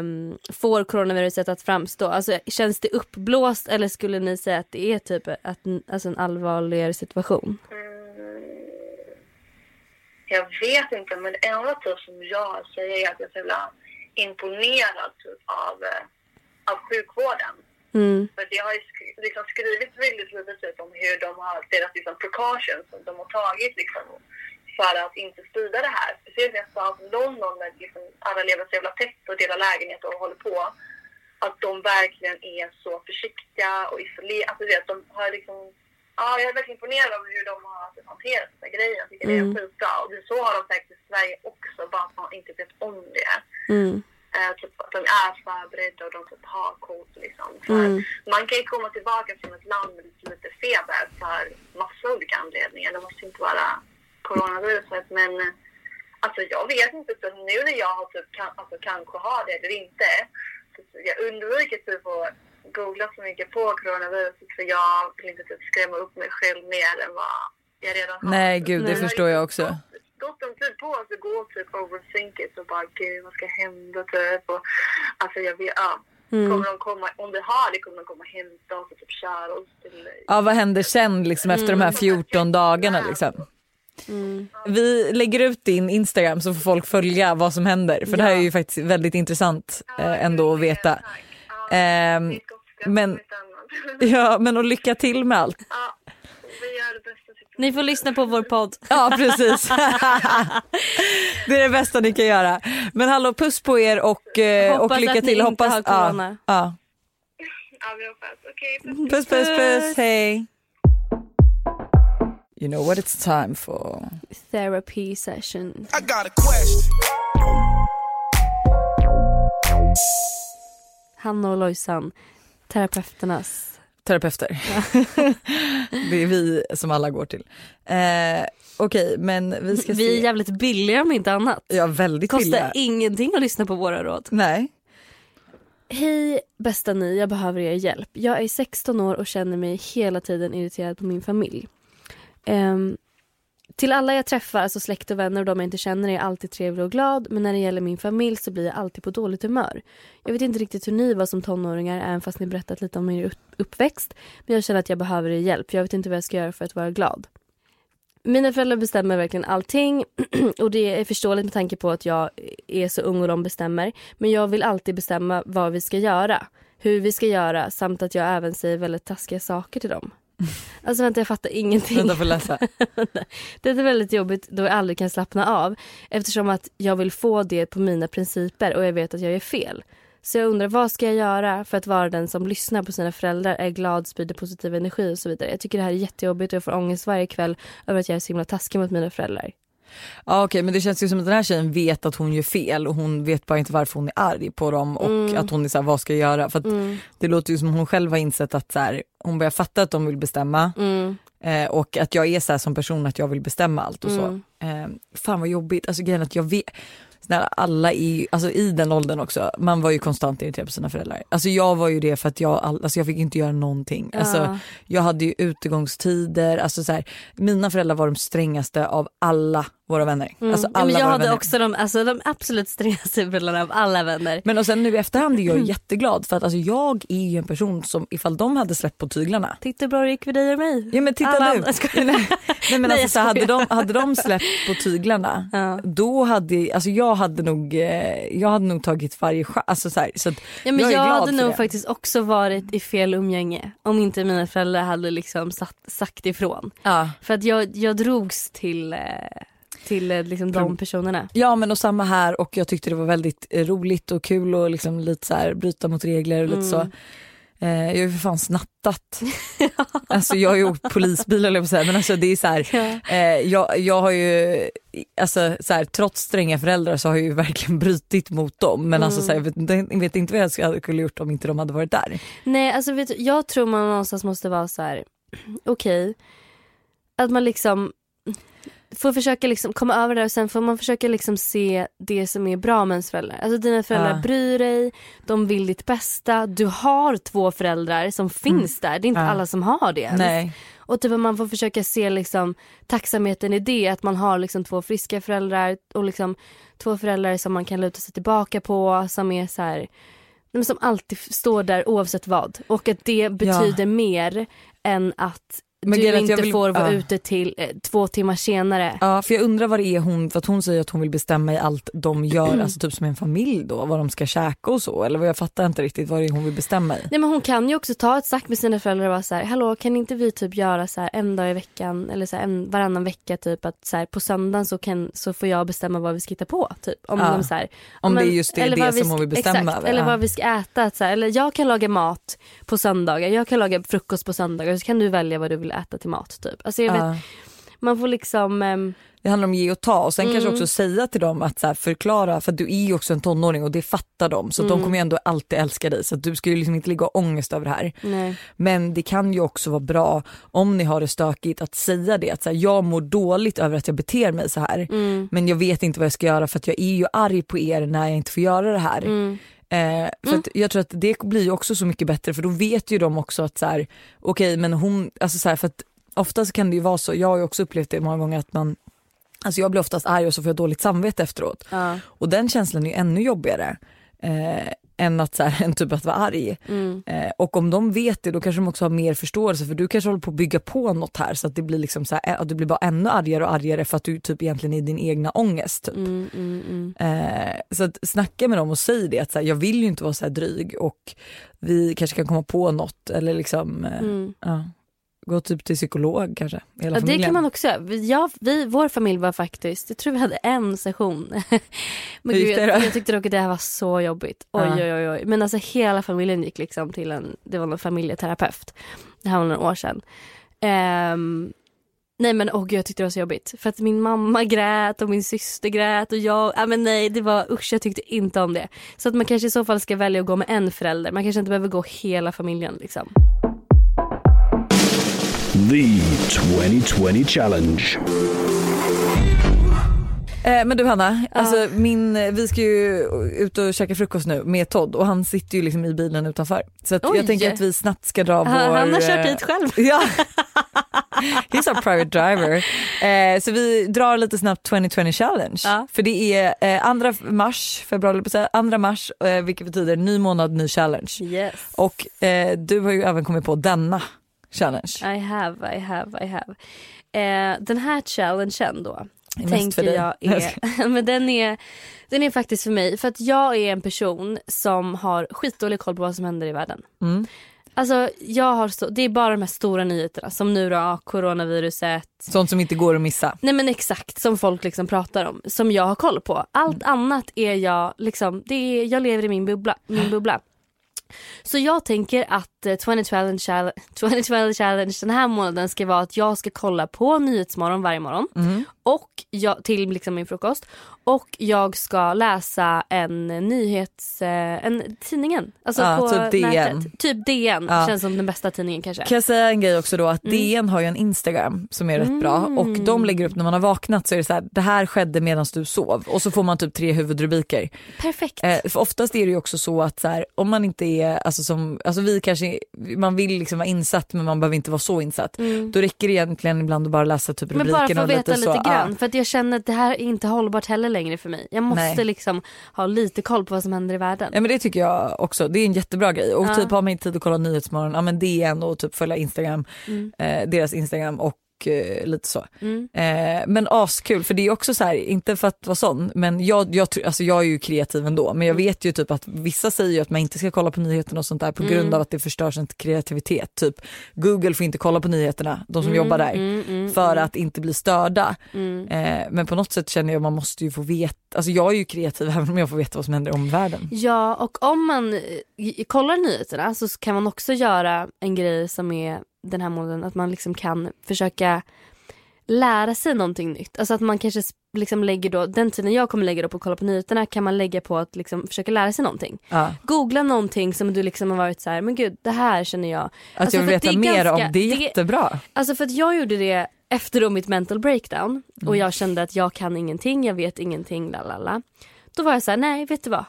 Um, får coronaviruset att framstå? Alltså, känns det uppblåst, eller skulle ni säga att det är typ att, alltså en allvarligare situation? Mm. Jag vet inte, men det enda typ som jag säger är att jag är så jävla imponerad typ, av, av sjukvården. Mm. För det har ju skri- liksom skrivits väldigt lite om hur de har deras liksom, precautions som de har tagit liksom, för att inte sprida det här. Speciellt när jag sa att London, när liksom alla lever så jävla tätt och delar lägenhet och håller på, att de verkligen är så försiktiga och isolerade. Alltså, vet, de har liksom, ja, jag är verkligen imponerad av hur de har hanterat den här grejen. Jag tycker mm. det är skitbra. Och så har de faktiskt i Sverige också, bara att man inte vet om det. Mm. Eh, typ, att de är förberedda och de typ har kort. Liksom. Mm. Man kan ju komma tillbaka från ett land med lite feber för massa olika anledningar. Det måste inte vara... coronaviruset, men alltså jag vet inte, så nu när jag har typ kan, alltså, kanske har det eller inte, så jag undviker typ att googla så mycket på coronaviruset, för jag vill inte typ skrämma upp mig själv mer än vad jag redan har. Nej gud, det förstår jag också. Gått en tid på att gå typ overthink it och bara gud, vad ska hända typ, och alltså jag vet, ja. Mm. Kommer de komma, om vi har det kommer de komma hämta oss och typ köra oss till... Ja, vad händer sen liksom efter mm. de här fjorton dagarna liksom? Mm. Vi lägger ut din Instagram så får folk följa vad som händer. För ja. Det här är ju faktiskt väldigt intressant eh, ändå att veta. Ja, eh, men, ja, men och lycka till med allt. Ja, vi gör det bästa. Ni får lyssna på vår podd. Ja, precis. Det är det bästa ni kan göra. Men hallå, puss på er och, eh, och lycka till. Hoppas att ni inte har corona. Ja, ja. Ja, vi hoppas. Okej, puss, puss, puss. Hej. You know what it's time for? Therapy session. I got a question. Hanna och Lojsan, terapeuternas... Terapeuter. Ja. Det är vi som alla går till. Eh, Okej, okay, men vi ska vi se... Vi är jävligt billiga om inte annat. Ja, väldigt Kostar billiga. Kostar ingenting att lyssna på våra råd. Nej. Hej bästa ni, jag behöver er hjälp. Jag är sexton år och känner mig hela tiden irriterad på min familj. Um, till alla jag träffar, alltså släkt och vänner och de jag inte känner, är jag alltid trevlig och glad. Men när det gäller min familj så blir jag alltid på dåligt humör. Jag vet inte riktigt hur ni var som tonåringar, även fast ni berättat lite om er uppväxt. Men jag känner att jag behöver er hjälp, för jag vet inte vad jag ska göra för att vara glad. Mina föräldrar bestämmer verkligen allting. Och det är förståeligt med tanke på att jag är så ung och de bestämmer. Men jag vill alltid bestämma vad vi ska göra, hur vi ska göra, samt att jag även säger väldigt taskiga saker till dem. Alltså vänta, jag fattar ingenting. Vänta, får läsa. Det är väldigt jobbigt då jag aldrig kan slappna av, eftersom att jag vill få det på mina principer och jag vet att jag är fel. Så jag undrar, vad ska jag göra för att vara den som lyssnar på sina föräldrar, är glad, sprider positiv energi och så vidare. Jag tycker det här är jättejobbigt och jag får ångest varje kväll över att jag är så himla taskig mot mina föräldrar. Ja, okej, men det känns ju som att den här tjejen vet att hon gör fel och hon vet bara inte varför hon är arg på dem och mm. att hon är så här, vad ska jag göra? För att mm. det låter ju som hon själv har insett att så här, hon börjar fatta att de vill bestämma mm. eh, och att jag är så här som person att jag vill bestämma allt och mm. så. Eh, fan vad jobbigt, alltså grejen att jag vet... När alla i, alltså i den åldern också. Man var ju konstant irriterad på sina föräldrar. Alltså jag var ju det för att jag, alltså jag fick inte göra någonting. Ja. Alltså jag hade ju utegångstider. Alltså så här, mina föräldrar var de strängaste av alla våra vänner. Mm. Alltså alla ja, men jag hade vänner. Också de, alltså de absolut strängaste föräldrarna av alla vänner. Men och sen nu i efterhand är jag mm. jätteglad för att alltså jag är ju en person som ifall de hade släppt på tyglarna. Titta hur bra det gick för dig och mig. Ja men titta alla nu. Nej, nej men nej, alltså så hade de hade de släppt på tyglarna ja. Då hade alltså jag hade nog jag hade nog tagit varje alltså så här, så att ja, men jag, jag hade nog det. Faktiskt också varit i fel umgänge om inte mina föräldrar hade liksom satt, sagt ifrån. Ja. För att jag jag drogs till till liksom de personerna. Ja, men och samma här och jag tyckte det var väldigt roligt och kul och liksom lite så här bryta mot regler och mm. lite så. Eh, jag är ju för fan snattat. Alltså jag har ju åkt polisbil eller så här, men alltså det är så här eh, jag jag har ju alltså så här, trots stränga föräldrar så har jag ju verkligen brytit mot dem, men mm. alltså så här, jag vet, jag vet inte vad jag skulle gjort om inte de hade varit där. Nej, alltså vet du, jag tror man någonstans måste vara så här okej. Okay, att man liksom får försöka liksom komma över det och sen får man försöka liksom se det som är bra med ens föräldrar. Alltså dina föräldrar ja. Bryr dig, de vill ditt bästa. Du har två föräldrar som finns mm. där. Det är inte ja. Alla som har det ens. Nej. Och typ man får försöka se liksom tacksamheten i det. Att man har liksom två friska föräldrar och liksom två föräldrar som man kan luta sig tillbaka på. Som är så här, som alltid står där oavsett vad. Och att det betyder ja. Mer än att men du inte jag vill, får vara ja. Ute till eh, två timmar senare. Ja, för jag undrar vad det är hon, för att hon säger att hon vill bestämma i allt de gör, mm. alltså typ som en familj då, vad de ska käka och så, eller vad jag fattar inte riktigt vad det är hon vill bestämma i. Nej, men hon kan ju också ta ett snack med sina föräldrar och vara så här, hallå, kan inte vi typ göra så här en dag i veckan, eller så här en, varannan vecka typ, att så här, på söndagen så, kan, så får jag bestämma vad vi ska hitta på, typ. Om, ja. De, så här, om, om det är just det, det som hon vill bestämma. Exakt, över, eller ja. Vad vi ska äta, att, så här, eller jag kan laga mat på söndagar, jag kan laga frukost på söndagar, så kan du välja vad du vill äta till mat typ. Alltså jag vet, uh. man får liksom... Um... Det handlar om ge och ta och sen mm. kanske också säga till dem att så här, förklara, för att du är ju också en tonåring och det fattar dem, så mm. de kommer ju ändå alltid älska dig, så att du ska ju liksom inte ligga ångest över det här. Nej. Men det kan ju också vara bra om ni har det stökigt att säga det, att så här, jag mår dåligt över att jag beter mig så här mm. men jag vet inte vad jag ska göra för att jag är ju arg på er när jag inte får göra det här. Mm. Eh, för mm. att jag tror att det blir ju också så mycket bättre, för då vet ju de också att så här, okej, men hon, alltså så här, för att ofta så kan det ju vara så, jag har ju också upplevt det många gånger att man, alltså jag blir oftast arg och så får jag dåligt samvete efteråt mm. och den känslan är ju ännu jobbigare eh, än att så här, en typ att vara arg mm. eh, och om de vet det, då kanske de också har mer förståelse, för du kanske håller på att bygga på något här, så att det blir liksom så här, att du blir bara ännu argare och argare för att du typ egentligen är din egna ångest typ. Mm, mm, mm. Eh, så att snacka med dem och säg det, att så här, jag vill ju inte vara så här dryg och vi kanske kan komma på något, eller liksom eh, mm. ja. Gå typ till psykolog kanske. Hela ja, familjen. Det kan man också. Ja, vi, vår familj var faktiskt, jag tror vi hade en session. Men gud, jag, jag tyckte dock att det här var så jobbigt. Oj, uh. oj, oj, oj. Men alltså hela familjen gick liksom till en, det var en familjeterapeut. Det här var några år sedan. Um, nej men åh gud, jag tyckte det var så jobbigt. För att min mamma grät och min syster grät och jag, ja men nej, det var, usch, jag tyckte inte om det. Så att man kanske i så fall ska välja att gå med en förälder. Man kanske inte behöver gå hela familjen liksom. The twenty twenty Challenge. Eh, men du Hanna, ah. alltså min, vi ska ju ut och käka frukost nu med Todd och han sitter ju liksom i bilen utanför. Så att jag tänker att vi snabbt ska dra vår... Han, han har kört hit själv. Ja. He's our private driver. Eh, så vi drar lite snabbt twenty twenty Challenge. Ah. För det är eh, andra mars, februari på sig, andra mars, eh, vilket betyder ny månad, ny challenge. Yes. Och eh, du har ju även kommit på denna challenge. I have, I have, I have. Eh, den här challengen då, tänker jag är, men den är, den är faktiskt för mig, för att jag är en person som har skitdålig koll på vad som händer i världen. Mm. Alltså, jag har stå- det är bara de här stora nyheterna, som nu då, coronaviruset. Sånt som inte går att missa. Nej men exakt, som folk liksom pratar om, som jag har koll på. Allt mm. annat är jag liksom, det är, jag lever i min bubbla, min bubbla. Så jag tänker att twenty twenty challenge, twenty twenty challenge den här månaden ska vara att jag ska kolla på Nyhetsmorgon varje morgon mm. och jag, till liksom min frukost. Och jag ska läsa en nyhets... En tidningen. Alltså ja, på typ D N. Typ D N. Ja. Känns som den bästa tidningen kanske. Kan jag säga en grej också då? Att mm. D N har ju en Instagram som är rätt mm. bra. Och de lägger upp när man har vaknat, så är det så här: det här skedde medan du sov. Och så får man typ tre huvudrubriker. Perfekt. Eh, för oftast är det ju också så att så här, om man inte är... Alltså, som, alltså vi kanske... Man vill liksom vara insatt, men man behöver inte vara så insatt. Mm. Då räcker det egentligen ibland att bara läsa typ rubriken. Men bara för att veta lite, lite grann. Ah. För att jag känner att det här är inte hållbart heller längre för mig. Jag måste Nej. liksom ha lite koll på vad som händer i världen. Ja, men det tycker jag också. Det är en jättebra grej. Och ja. typ har man inte tid att kolla Nyhetsmorgon. Ja, men D N och typ följa Instagram. Mm. Eh, deras Instagram och eh, lite så. Mm. Eh, men askul. För det är också så här, inte för att vara sån. Men jag, jag, alltså jag är ju kreativ ändå. Men jag vet ju typ att vissa säger ju att man inte ska kolla på nyheterna och sånt där. På mm. grund av att det förstör sin kreativitet. Typ Google får inte kolla på nyheterna. De som mm, jobbar där. Mm, mm, för mm. att inte bli störda. Mm. Eh, men på något sätt känner jag att man måste ju få veta. Alltså jag är ju kreativ även om jag får veta vad som händer i omvärlden. Ja, och om man kollar nyheterna så kan man också göra en grej som är den här månaden, att man liksom kan försöka lära sig någonting nytt. Alltså att man kanske liksom lägger då, den tiden jag kommer lägga då på att kolla på nyheterna kan man lägga på att liksom försöka lära sig någonting. Ja. Googla någonting som du liksom har varit så här, men gud, det här känner jag. Att alltså jag vill veta mer ganska, om, det är jättebra. Det, alltså för att jag gjorde det efter då mitt mental breakdown och jag kände att jag kan ingenting, jag vet ingenting, lalala. Då var jag så här, nej, vet du vad?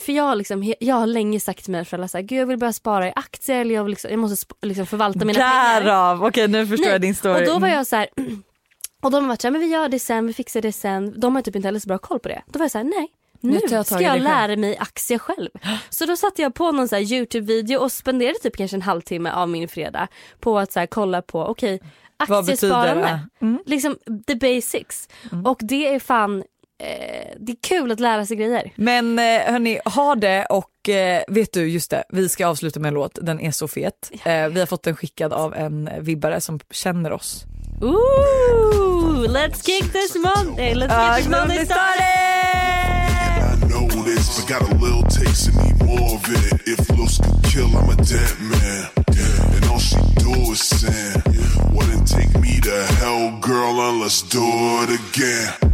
För jag har, liksom, jag har länge sagt till mina föräldrar så här, gud, jag vill börja spara i aktier, eller jag, vill liksom, jag måste sp- liksom förvalta mina Därav. pengar. Okej, okay, nu förstår nej. jag din story. Och då var jag så här, och de har varit så här, men vi gör det sen, vi fixar det sen. De har typ inte heller så bra koll på det. Då var jag så här, nej. Nu jag ska jag lära mig aktier själv. Så då satte jag på någon så här YouTube-video och spenderade typ kanske en halvtimme av min fredag på att så här, kolla på, okej, okay, aktiesparande. Mm. Liksom the basics. Mm. Och det är fan, eh, det är kul att lära sig grejer. Men eh, hörni, ha det och eh, vet du, just det, vi ska avsluta med en låt. Den är så fet. Eh, vi har fått den skickad av en vibbare som känner oss. Ooh, let's kick this Monday. Let's uh, get this Monday started! But got a little taste and need more of it. If looks could kill, I'm a dead man. And all she do is sin. Wouldn't take me to hell, girl, unless do it again.